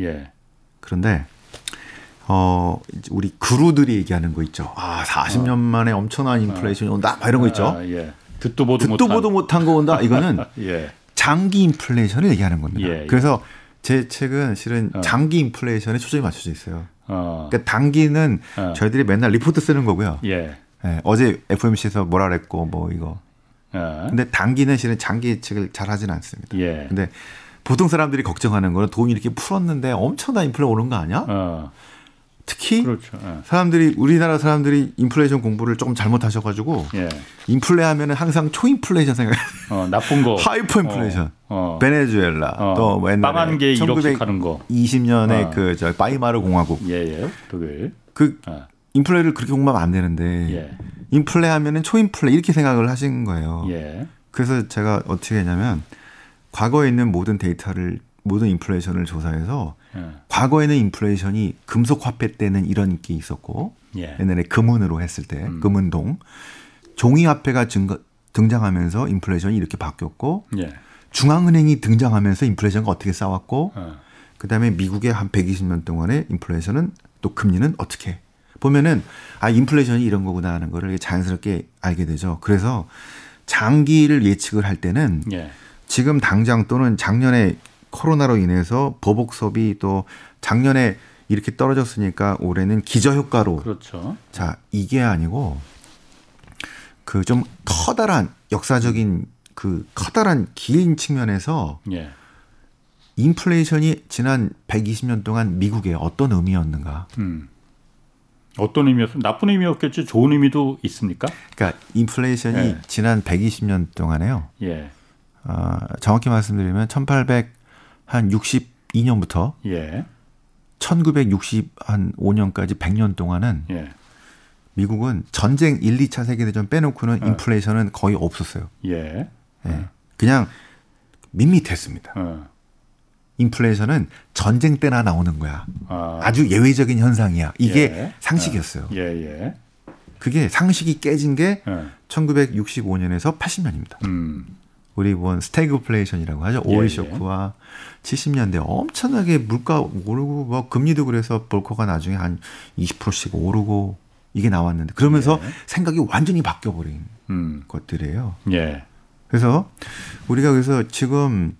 그런데 우리 그루들이 얘기하는 거 있죠. 아, 40년 만에 엄청난 인플레이션이 온다. 막 이런 거 있죠. 듣도 보도 못한 거 온다. 이거는 장기 인플레이션을 얘기하는 겁니다. 그래서 제 책은 실은 장기 인플레이션에 초점이 맞춰져 있어요. 그러니까 단기는 저희들이 맨날 리포트 쓰는 거고요. 어제 FOMC에서 뭐라 그랬고 뭐 이거. 근데 단기는 실은 장기 예측을 잘 하진 않습니다. 근데 보통 사람들이 걱정하는 거는 돈 이렇게 풀었는데 엄청난 인플레 오는 거 아니야? 특히 사람들이 우리나라 사람들이 인플레이션 공부를 조금 잘못하셔가지고 인플레 하면은 항상 초인플레이션 생각해요. 나쁜 거. 하이퍼 인플레이션. 베네수엘라. 또 맨날 빵한 개 1억씩 하는 거. 20년에 그 저 바이마르 공화국. 독일. 그 인플레를 그렇게 공부하면 안 되는데 인플레 하면은 초인플레 이렇게 생각을 하신 거예요. 그래서 제가 어떻게 했냐면 과거에 있는 모든 데이터를 모든 인플레이션을 조사해서 과거에는 인플레이션이 금속화폐 때는 이런 게 있었고 옛날에 금은으로 했을 때 금은동 종이화폐가 등장하면서 인플레이션이 이렇게 바뀌었고 중앙은행이 등장하면서 인플레이션이 어떻게 싸웠고 그다음에 미국의 한 120년 동안의 인플레이션은 또 금리는 어떻게 보면은 아 인플레이션이 이런 거구나 하는 거를 자연스럽게 알게 되죠. 그래서 장기를 예측을 할 때는 지금 당장 또는 작년에 코로나로 인해서 보복 소비 또 작년에 이렇게 떨어졌으니까 올해는 기저효과로. 그렇죠. 자, 이게 아니고 그 좀 커다란 역사적인 그 커다란 긴 측면에서 인플레이션이 지난 120년 동안 미국에 어떤 의미였는가. 어떤 의미였어요? 나쁜 의미였겠지 좋은 의미도 있습니까? 그러니까 인플레이션이 지난 120년 동안에요. 정확히 말씀드리면 1862년부터 1965년까지 100년 동안은 미국은 전쟁 1, 2차 세계대전 빼놓고는 인플레이션은 거의 없었어요. 그냥 밋밋했습니다. 인플레이션은 전쟁 때나 나오는 거야. 아주 예외적인 현상이야. 이게 상식이었어요. 그게 상식이 깨진 게 1965년에서 80년입니다. 우리 본 스태그플레이션이라고 하죠. 오일 쇼크와 70년대 엄청나게 물가 오르고 뭐 금리도 그래서 볼커가 나중에 한 20%씩 오르고 이게 나왔는데 그러면서 생각이 완전히 바뀌어버린 것들이에요. 그래서 우리가 그래서 지금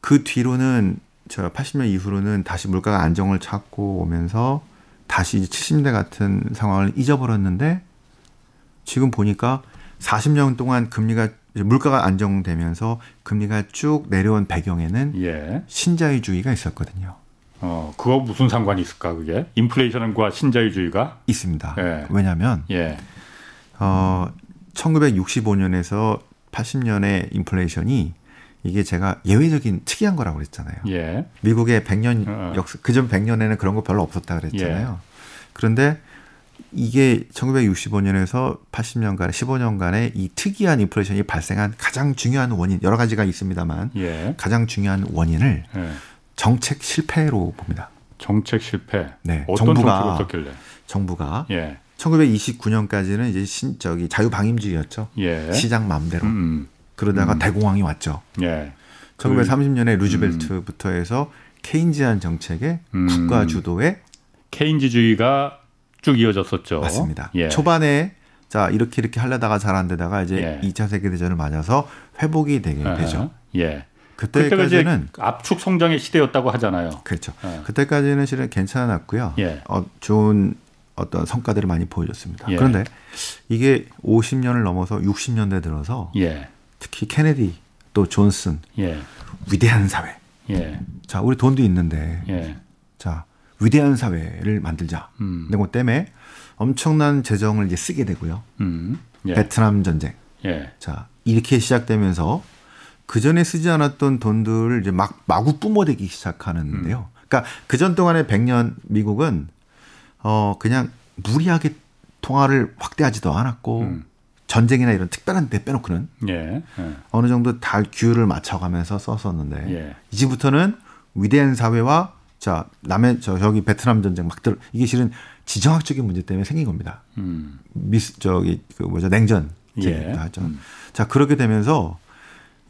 그 뒤로는 저 80년 이후로는 다시 물가가 안정을 찾고 오면서 다시 이제 70년대 같은 상황을 잊어버렸는데 지금 보니까 40년 동안 금리가 물가가 안정되면서 금리가 쭉 내려온 배경에는 신자유주의가 있었거든요. 그거 무슨 상관이 있을까 그게? 인플레이션과 신자유주의가? 있습니다. 왜냐하면 1965년에서 80년의 인플레이션이 이게 제가 예외적인 특이한 거라고 그랬잖아요. 미국의 100년 역사, 그전 100년에는 그런 거 별로 없었다 그랬잖아요. 그런데 이게 1965년에서 80년간에 15년간에 이 특이한 인플레이션이 발생한 가장 중요한 원인 여러 가지가 있습니다만 가장 중요한 원인을 정책 실패로 봅니다. 정책 실패. 네. 어떤 정부가 어떻길래? 정부가 1929년까지는 이제 저기 자유방임주의였죠. 시장 마음대로. 그러다가 대공황이 왔죠. 1930년에 루즈벨트부터 해서 케인지안 정책에 국가 주도의 케인즈주의가 쭉 이어졌었죠. 맞습니다. 예. 초반에 자 이렇게 하려다가 잘 안 되다가 이제 예. 2차 세계대전을 맞아서 회복이 되게 되죠. 예. 그때까지는 압축 성장의 시대였다고 하잖아요. 그렇죠. 예. 그때까지는 실은 괜찮았고요. 예. 좋은 어떤 성과들을 많이 보여줬습니다. 예. 그런데 이게 50년을 넘어서 60년대 들어서 예. 특히 케네디 또 존슨 예. 위대한 사회. 예. 자 우리 돈도 있는데 예. 자 위대한 사회를 만들자. 근데 그 때문에 엄청난 재정을 이제 쓰게 되고요. 예. 베트남 전쟁. 예. 자 이렇게 시작되면서 그 전에 쓰지 않았던 돈들을 이제 마구 뿜어대기 시작하는데요. 그러니까 그전 동안의 100년 미국은 그냥 무리하게 통화를 확대하지도 않았고 전쟁이나 이런 특별한 데 빼놓고는 예. 예. 어느 정도 다 규율을 맞춰가면서 썼었는데 예. 이제부터는 위대한 사회와 자, 남해 저기 베트남 전쟁 막들 이게 실은 지정학적인 문제 때문에 생긴 겁니다. 냉전 예. 하죠. 자 그렇게 되면서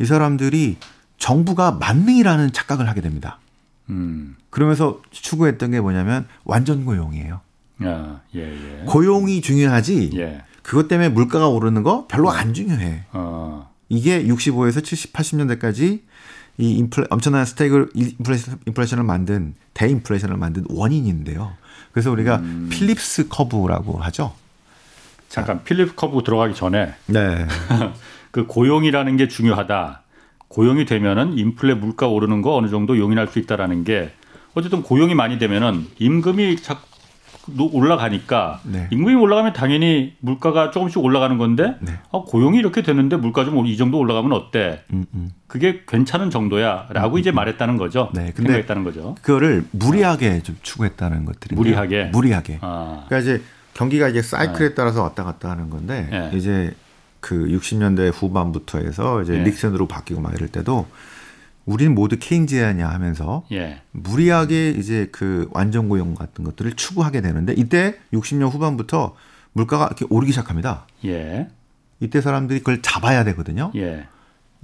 이 사람들이 정부가 만능이라는 착각을 하게 됩니다. 그러면서 추구했던 게 뭐냐면 완전 고용이에요. 아, 예, 예. 고용이 중요하지. 예. 그것 때문에 물가가 오르는 거 별로 안 중요해. 이게 65에서 70, 80년대까지 이 엄청난 인플레이션을 만든 대인플레이션을 만든 원인인데요. 그래서 우리가 필립스 커브라고 하죠. 잠깐 필립스 커브 들어가기 전에 네. 그 고용이라는 게 중요하다. 고용이 되면은 인플레 물가 오르는 거 어느 정도 용인할 수 있다라는 게 어쨌든 고용이 많이 되면은 임금이 올라가니까 네. 임금이 올라가면 당연히 물가가 조금씩 올라가는 건데 네. 고용이 이렇게 되는데 물가 좀 이 정도 올라가면 어때? 그게 괜찮은 정도야라고 이제 말했다는 거죠. 네, 근데 생각했다는 거죠. 그거를 무리하게 좀 추구했다는 것들이 무리하게. 아. 그러니까 이제 경기가 이제 사이클에 따라서 왔다 갔다 하는 건데 네. 이제 그 60년대 후반부터 해서 이제 예. 닉슨으로 바뀌고 막 이럴 때도 우리는 모두 케인즈냐 하면서 예. 무리하게 이제 그 완전 고용 같은 것들을 추구하게 되는데 이때 60년 후반부터 물가가 이렇게 오르기 시작합니다. 예. 이때 사람들이 그걸 잡아야 되거든요. 예.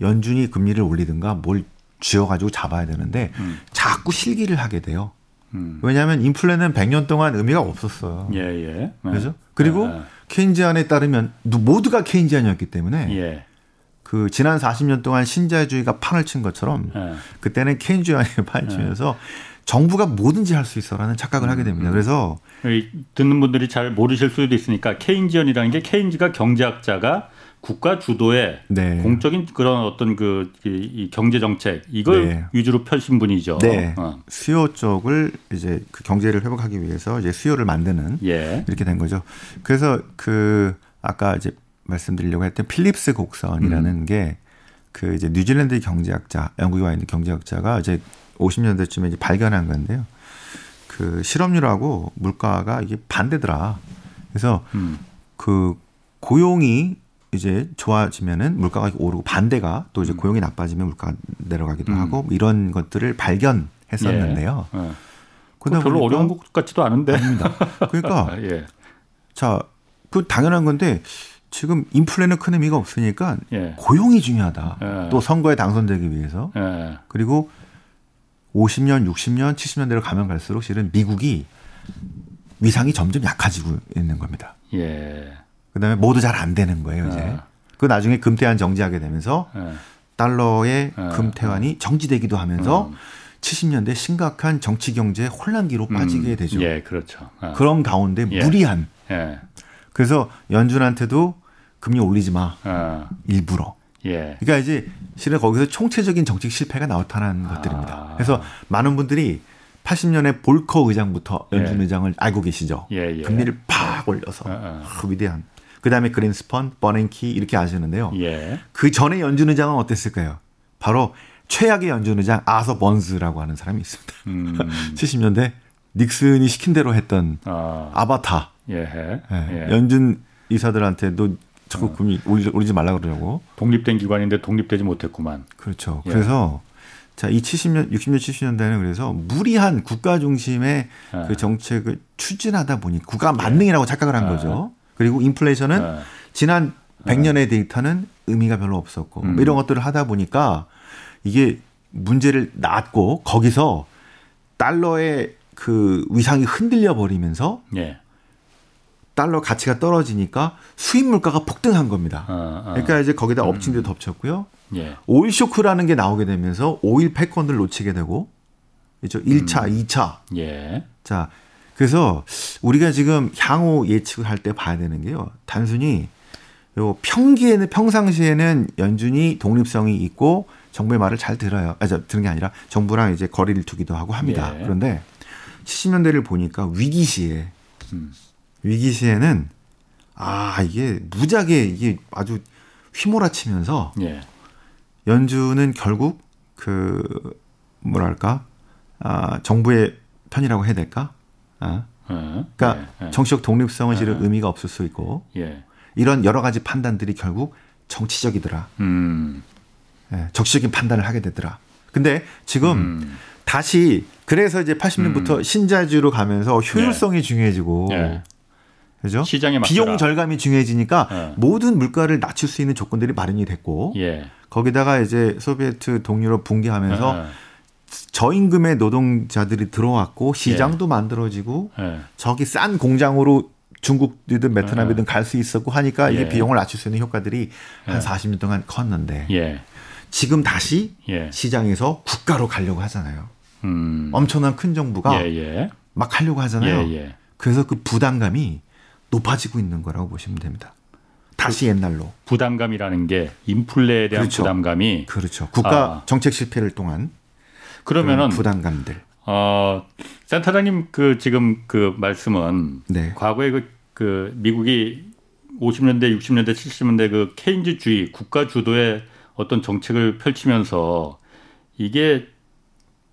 연준이 금리를 올리든가 뭘 쥐어가지고 잡아야 되는데 자꾸 실기를 하게 돼요. 왜냐하면 인플레는 100년 동안 의미가 없었어요. 예예. 예. 그렇죠? 그리고 케인지안에 따르면 모두가 케인지안이었기 때문에 예. 그 지난 40년 동안 신자유주의가 판을 친 것처럼 예. 그때는 케인지안이 판을 치면서 예. 정부가 뭐든지 할 수 있어라는 착각을 하게 됩니다. 그래서 듣는 분들이 잘 모르실 수도 있으니까 케인지안이라는 게 케인즈가 경제학자가 국가 주도의 네. 공적인 그런 어떤 그 경제 정책 이걸 네. 위주로 펴신 분이죠. 네. 수요 쪽을 이제 그 경제를 회복하기 위해서 이제 수요를 만드는 예. 이렇게 된 거죠. 그래서 그 아까 이제 말씀드리려고 했던 필립스 곡선이라는 게 그 이제 뉴질랜드 경제학자, 영국에 와 있는 경제학자가 이제 50년대쯤에 이제 발견한 건데요. 그 실업률하고 물가가 이게 반대더라. 그래서 그 고용이 이제 좋아지면은 물가가 오르고 반대가 또 이제 고용이 나빠지면 물가가 내려가기도 하고 이런 것들을 발견했었는데요. 예. 그건 별로 어려운 것 같지도 않은데. 아닙니다. 그러니까 예. 자, 그 당연한 건데 지금 인플레는 큰 의미가 없으니까 예. 고용이 중요하다. 예. 또 선거에 당선되기 위해서. 예. 그리고 50년, 60년, 70년대로 가면 갈수록 실은 미국이 위상이 점점 약해지고 있는 겁니다. 예. 그다음에 모두 잘 안 되는 거예요 이제. 그 나중에 금태환 정지하게 되면서 달러의 금태환이 정지되기도 하면서 70년대 심각한 정치 경제 혼란기로 빠지게 되죠. 예, 그렇죠. 그런 가운데 예. 무리한. 예. 그래서 연준한테도 금리 올리지 마. 일부러. 예. 그러니까 이제 실은 거기서 총체적인 정책 실패가 나타난 것들입니다. 그래서 많은 분들이 80년에 볼커 의장부터 연준 예. 의장을 알고 계시죠. 예, 예. 금리를 팍 올려서 위대한. 그다음에 그린스펀, 버냉키 이렇게 아시는데요. 예. 그 전에 연준 의장은 어땠을까요? 바로 최악의 연준 의장 아서 번스라고 하는 사람이 있습니다. 70년대 닉슨이 시킨 대로 했던 아바타. 예. 예. 연준 이사들한테도 자꾸 금리 올리지 말라 그러려고. 독립된 기관인데 독립되지 못했구만. 그렇죠. 예. 그래서 자, 이 60년, 70년대는 그래서 무리한 국가 중심의 그 정책을 추진하다 보니 국가 만능이라고 착각을 한 거죠. 그리고 인플레이션은 지난 100년의 데이터는 의미가 별로 없었고 이런 것들을 하다 보니까 이게 문제를 낳았고 거기서 달러의 그 위상이 흔들려 버리면서 예. 달러 가치가 떨어지니까 수입 물가가 폭등한 겁니다. 그러니까 이제 거기다 업친데 덮쳤고요. 예. 오일 쇼크라는 게 나오게 되면서 오일 패권을 놓치게 되고, 그렇죠? 1차, 2차. 예. 자, 그래서 우리가 지금 향후 예측을 할 때 봐야 되는 게요. 단순히 요 평상시에는 연준이 독립성이 있고 정부의 말을 잘 들어요. 아, 들은 게 아니라 정부랑 이제 거리를 두기도 하고 합니다. 예. 그런데 70년대를 보니까 위기 시에는 아 이게 무작에 이게 아주 휘몰아치면서 예. 연준은 결국 그 뭐랄까 아, 정부의 편이라고 해야 될까? 아, 그러니까 예. 정치적 독립성은 실은 의미가 없을 수 있고 예. 이런 여러 가지 판단들이 결국 정치적이더라. 예, 적시적인 판단을 하게 되더라. 근데 지금 다시 그래서 이제 80년부터 신자유주의로 가면서 효율성이 네. 중요해지고 네. 그죠? 시장에 맞춰라. 비용 절감이 중요해지니까 네. 모든 물가를 낮출 수 있는 조건들이 마련이 됐고 예. 거기다가 이제 소비에트 동유럽 붕괴하면서 네. 저임금의 노동자들이 들어왔고 시장도 예. 만들어지고 예. 저기 싼 공장으로 중국이든 베트남이든 갈 수 있었고 하니까 이게 예. 비용을 낮출 수 있는 효과들이 예. 한 40년 동안 컸는데 예. 지금 다시 예. 시장에서 국가로 가려고 하잖아요. 엄청난 큰 정부가 예예. 막 하려고 하잖아요. 예예. 그래서 그 부담감이 높아지고 있는 거라고 보시면 됩니다. 다시 옛날로. 부담감이라는 게 인플레에 대한 그렇죠. 부담감이. 그렇죠. 국가 정책 실패를 통한 그러면은 부담감들. 센터장님 그 지금 그 말씀은 네. 과거에 그 미국이 50년대, 60년대, 70년대 그 케인즈주의 국가 주도의 어떤 정책을 펼치면서 이게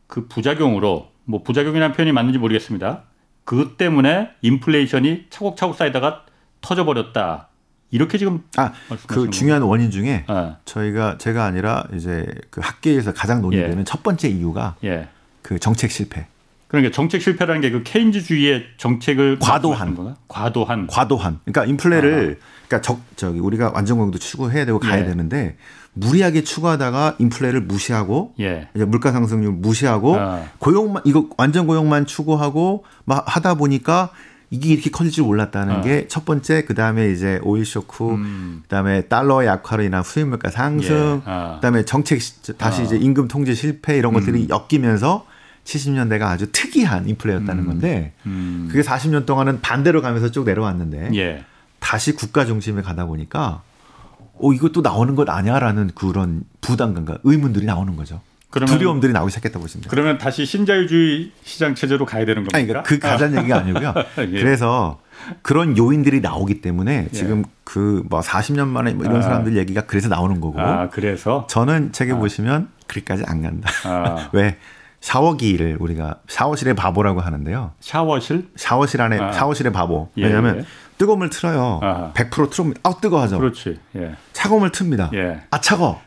그 부작용으로 뭐 부작용이라는 표현이 맞는지 모르겠습니다. 그것 때문에 인플레이션이 차곡차곡 쌓이다가 터져버렸다. 이렇게 지금 그 중요한 거예요. 원인 중에 네. 제가 아니라 이제 그 학계에서 가장 논의되는 예. 첫 번째 이유가 예. 그 정책 실패. 그러니까 정책 실패라는 게 그 케인즈주의의 정책을 과도한. 그러니까 인플레를 그러니까 저기 우리가 완전 공도 추구해야 되고 가야 예. 되는데 무리하게 추구하다가 인플레를 무시하고 예. 이제 물가 상승률 무시하고 고용만 이거 완전 고용만 추구하고 막 하다 보니까 이게 이렇게 커질 줄 몰랐다는 게 첫 번째, 그다음에 이제 오일 쇼크, 그다음에 달러 약화로 인한 수입 물가 상승, 예. 그다음에 정책 다시 이제 임금 통제 실패 이런 것들이 엮이면서 70년대가 아주 특이한 인플레였다는 건데 그게 40년 동안은 반대로 가면서 쭉 내려왔는데 예. 다시 국가 중심에 가다 보니까 이거 또 나오는 것 아냐라는 그런 부담감과 의문들이 나오는 거죠. 그러면, 두려움들이 나오기 시작했다 보시면 돼요. 그러면 다시 신자유주의 시장 체제로 가야 되는 겁니까? 아니, 그러니까 그 가자는 얘기가 아니고요. 예. 그래서 그런 요인들이 나오기 때문에 예. 지금 그 뭐 40년 만에 뭐 이런 사람들 얘기가 그래서 나오는 거고. 그래서 저는 책에 보시면 그리까지 안 간다. 왜? 샤워기를 우리가 샤워실의 바보라고 하는데요. 샤워실 안에 샤워실의 바보. 예, 왜냐하면 예. 뜨거움을 틀어요. 100% 틀어면 뜨거워하죠. 그렇지. 예. 차가움을 틉니다. 예. 차가워.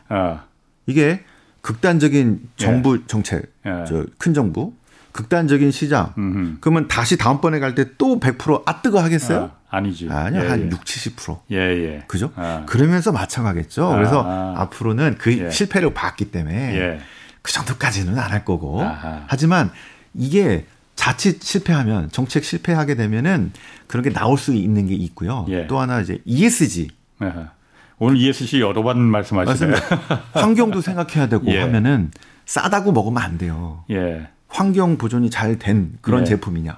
이게 극단적인 정부 예. 정책, 예. 큰 정부, 극단적인 시장. 그러면 다시 다음번에 갈 때 또 100% 뜨거워 하겠어요? 아니지. 아니요. 예, 한 예. 60, 70%. 예예. 그죠? 그러면서 맞춰가겠죠. 그래서 앞으로는 그 예. 실패를 봤기 때문에. 예. 그 정도까지는 안 할 거고 하지만 이게 자칫 실패하면 정책 실패하게 되면은 그런 게 나올 수 있는 게 있고요. 예. 또 하나 이제 ESG 아하. 오늘 ESG 여러 번 말씀하시네요. 환경도 생각해야 되고 예. 하면은 싸다고 먹으면 안 돼요. 예. 환경 보존이 잘 된 그런 예. 제품이냐.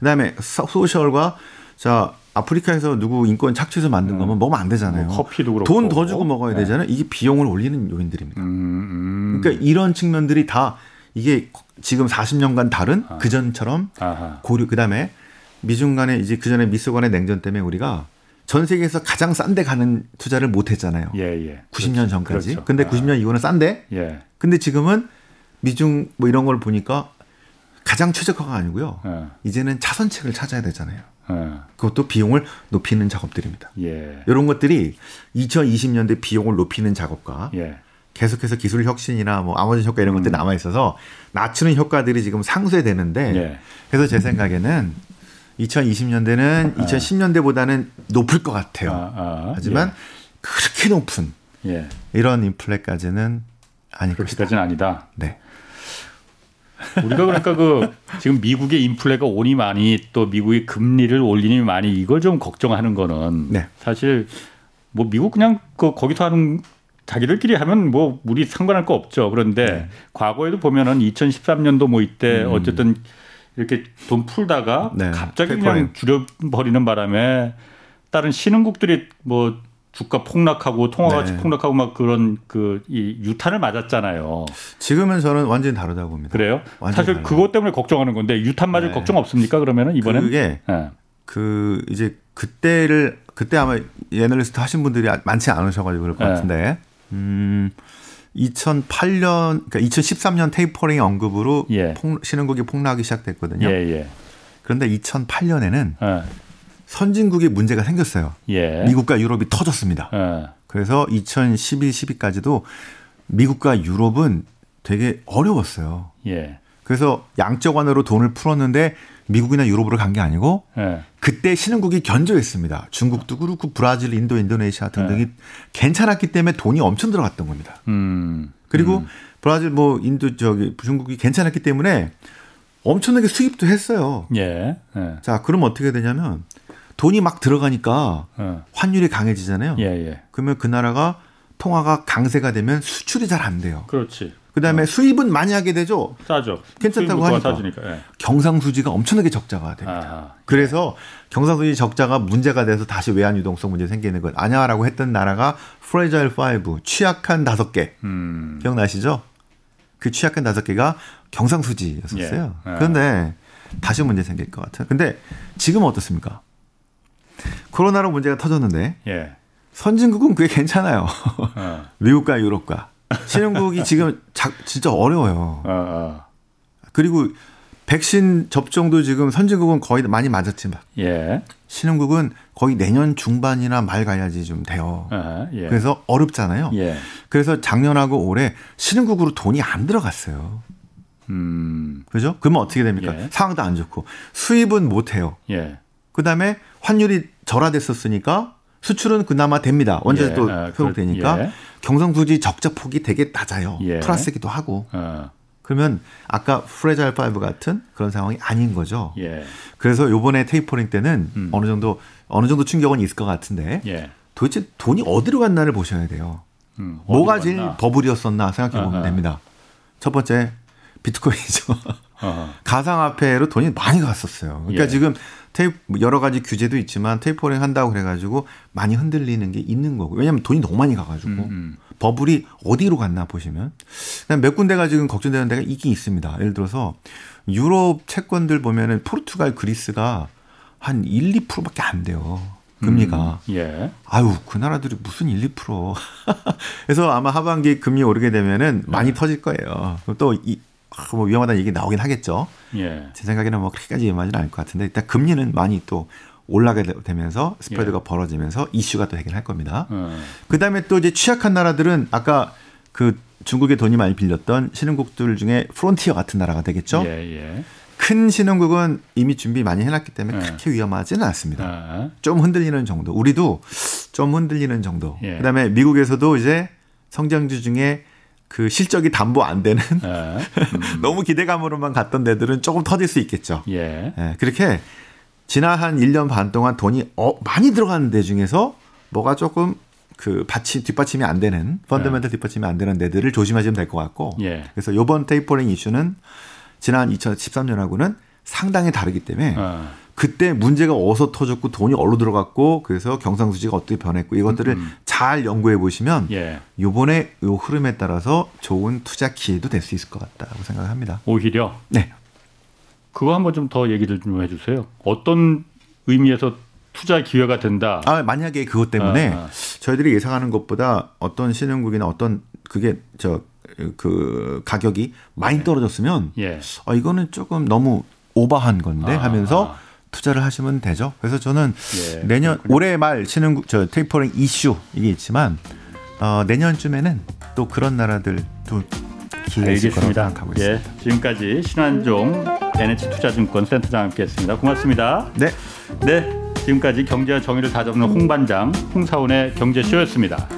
그다음에 소셜과 자 아프리카에서 누구 인권 착취해서 만든 거면 먹으면 안 되잖아요. 뭐 커피도 그렇고. 돈 더 주고 먹어야 네. 되잖아요. 이게 비용을 올리는 요인들입니다. 그러니까 이런 측면들이 다 이게 지금 40년간 다른 그전처럼 고려. 그다음에 미중 간에 이제 그전에 미소 간의 냉전 때문에 우리가 전 세계에서 가장 싼데 가는 투자를 못 했잖아요. 예예. 90년 그렇죠. 전까지. 그렇죠. 근데 90년 이후는 싼데. 예. 근데 지금은 미중 뭐 이런 걸 보니까 가장 최적화가 아니고요. 이제는 차선책을 찾아야 되잖아요. 그것도 비용을 높이는 작업들입니다. 예. 이런 것들이 2020년대 비용을 높이는 작업과 예. 계속해서 기술 혁신이나 뭐 아마존 효과 이런 것들이 남아 있어서 낮추는 효과들이 지금 상쇄되는데 예. 그래서 제 생각에는 2020년대는 2010년대보다는 높을 것 같아요. 하지만 예. 그렇게 높은 예. 이런 인플레까지는 아닐 것이다. 그렇게까지는 아니다. 네. 우리가 그러니까 지금 미국의 인플레가 오니 많이 또 미국의 금리를 올리니 많이 이걸 좀 걱정하는 거는 네. 사실 뭐 미국 그냥 거기서 하는 자기들끼리 하면 뭐 우리 상관할 거 없죠. 그런데 네. 과거에도 보면은 2013년도 뭐 이때 어쨌든 이렇게 돈 풀다가 네. 갑자기 그냥 줄여버리는 바람에 다른 신흥국들이 뭐 주가 폭락하고 통화 가치 네. 폭락하고 막 그런 이 유탄을 맞았잖아요. 지금은 저는 완전히 다르다고 봅니다. 그래요? 사실 다르다. 그것 때문에 걱정하는 건데 유탄 맞을 네. 걱정 없습니까? 그러면은 이번엔 그게 네. 이제 그때 아마 애널리스트 하신 분들이 많지 않으셔가지고 그럴 것 네. 같은데 2008년 그러니까 2013년 테이퍼링 언급으로 예. 신흥국이 폭락하기 시작됐거든요. 예, 예. 그런데 2008년에는 예. 선진국에 문제가 생겼어요. 예. 미국과 유럽이 터졌습니다. 예. 그래서 2011, 12까지도 미국과 유럽은 되게 어려웠어요. 예. 그래서 양적 완화로 돈을 풀었는데 미국이나 유럽으로 간 게 아니고 예. 그때 신흥국이 견조했습니다. 중국도 그렇고 브라질, 인도, 인도네시아 등등이 예. 괜찮았기 때문에 돈이 엄청 들어갔던 겁니다. 그리고 브라질, 뭐 인도, 중국이 괜찮았기 때문에 엄청나게 수입도 했어요. 예. 예. 자, 그럼 어떻게 되냐면 돈이 막 들어가니까 환율이 강해지잖아요. 예, 예. 그러면 그 나라가 통화가 강세가 되면 수출이 잘 안 돼요. 그렇지. 그다음에 수입은 많이 하게 되죠. 싸죠. 괜찮다고 하니까. 예. 경상수지가 엄청나게 적자가 됩니다. 아, 그래서 예. 경상수지 적자가 문제가 돼서 다시 외환 유동성 문제 생기는 것. 아냐라고 했던 나라가 프레자일 5, 취약한 5개. 기억나시죠? 그 취약한 5개가 경상수지였었어요. 예. 아. 그런데 다시 문제 생길 것 같아요. 근데 지금은 어떻습니까? 코로나로 문제가 터졌는데 예. 선진국은 그게 괜찮아요. 미국과 유럽과 신흥국이 지금 진짜 어려워요. 그리고 백신 접종도 지금 선진국은 거의 많이 맞았지만 예. 신흥국은 거의 내년 중반이나 말 가야지 좀 돼요. 예. 그래서 어렵잖아요. 예. 그래서 작년하고 올해 신흥국으로 돈이 안 들어갔어요. 그죠? 그러면 어떻게 됩니까? 예. 상황도 안 좋고 수입은 못 해요. 예. 그다음에 환율이 절하됐었으니까 수출은 그나마 됩니다. 언제 또 회복되니까. 예. 경상수지 적자폭이 되게 낮아요. 예. 플러스기도 하고. 그러면 아까 프레자일 5 같은 그런 상황이 아닌 거죠. 예. 그래서 이번에 테이퍼링 때는 어느 정도 충격은 있을 것 같은데 예. 도대체 돈이 어디로 갔나를 보셔야 돼요. 뭐가 제일 버블이었었나 생각해보면 됩니다. 첫 번째 비트코인이죠. 가상화폐로 돈이 많이 갔었어요. 그러니까 예. 지금 여러 가지 규제도 있지만 테이퍼링 한다고 그래가지고 많이 흔들리는 게 있는 거고. 왜냐하면 돈이 너무 많이 가가지고 버블이 어디로 갔나 보시면 몇 군데가 지금 걱정되는 데가 있긴 있습니다. 예를 들어서 유럽 채권들 보면은 포르투갈, 그리스가 한 1, 2%밖에 안 돼요. 금리가. 예. 아유, 그 나라들이 무슨 1, 2%. 그래서 아마 하반기 금리 오르게 되면은 많이 터질 거예요. 또 뭐 위험하다는 얘기 나오긴 하겠죠. 예. 제 생각에는 뭐 그렇게까지 위험하지는 않을 것 같은데 일단 금리는 많이 또 올라가게 되면서 스프레드가 예. 벌어지면서 이슈가 또 되긴 할 겁니다. 그다음에 또 이제 취약한 나라들은 아까 그 중국의 돈이 많이 빌렸던 신흥국들 중에 프론티어 같은 나라가 되겠죠. 예, 예. 큰 신흥국은 이미 준비 많이 해놨기 때문에 그렇게 위험하지는 않습니다. 좀 흔들리는 정도. 우리도 좀 흔들리는 정도. 예. 그다음에 미국에서도 이제 성장주 중에 그 실적이 담보 안 되는 너무 기대감으로만 갔던 데들은 조금 터질 수 있겠죠. 예. 예, 그렇게 지난 한 1년 반 동안 돈이 많이 들어가는 데 중에서 뭐가 조금 그 뒷받침이 안 되는 펀더멘털 뒷받침이 안 되는 데들을 조심하시면 될 것 같고 예. 그래서 이번 테이퍼링 이슈는 지난 2013년하고는 상당히 다르기 때문에 그때 문제가 어디서 터졌고 돈이 어디로 들어갔고 그래서 경상수지가 어떻게 변했고 이것들을 잘 연구해 보시면 예. 이번에 이 흐름에 따라서 좋은 투자 기회도 될 수 있을 것 같다고 생각합니다. 오히려? 네. 그거 한번 좀 더 얘기를 좀 해주세요. 어떤 의미에서 투자 기회가 된다? 만약에 그것 때문에 저희들이 예상하는 것보다 어떤 신흥국이나 어떤 그게 가격이 많이 떨어졌으면 예. 이거는 조금 너무 오버한 건데 하면서 투자를 하시면 되죠. 그래서 저는 예, 내년 그렇군요. 올해 말 신흥국 테이퍼링 이슈 이게 있지만 내년쯤에는 또 그런 나라들도 기회가 있을 거라고 생각하고 있습니다. 예, 지금까지 신한종 NH 투자증권 센터장 함께했습니다. 고맙습니다. 네, 네. 지금까지 경제와 정의를 다잡는 홍반장 홍사훈의 경제쇼였습니다.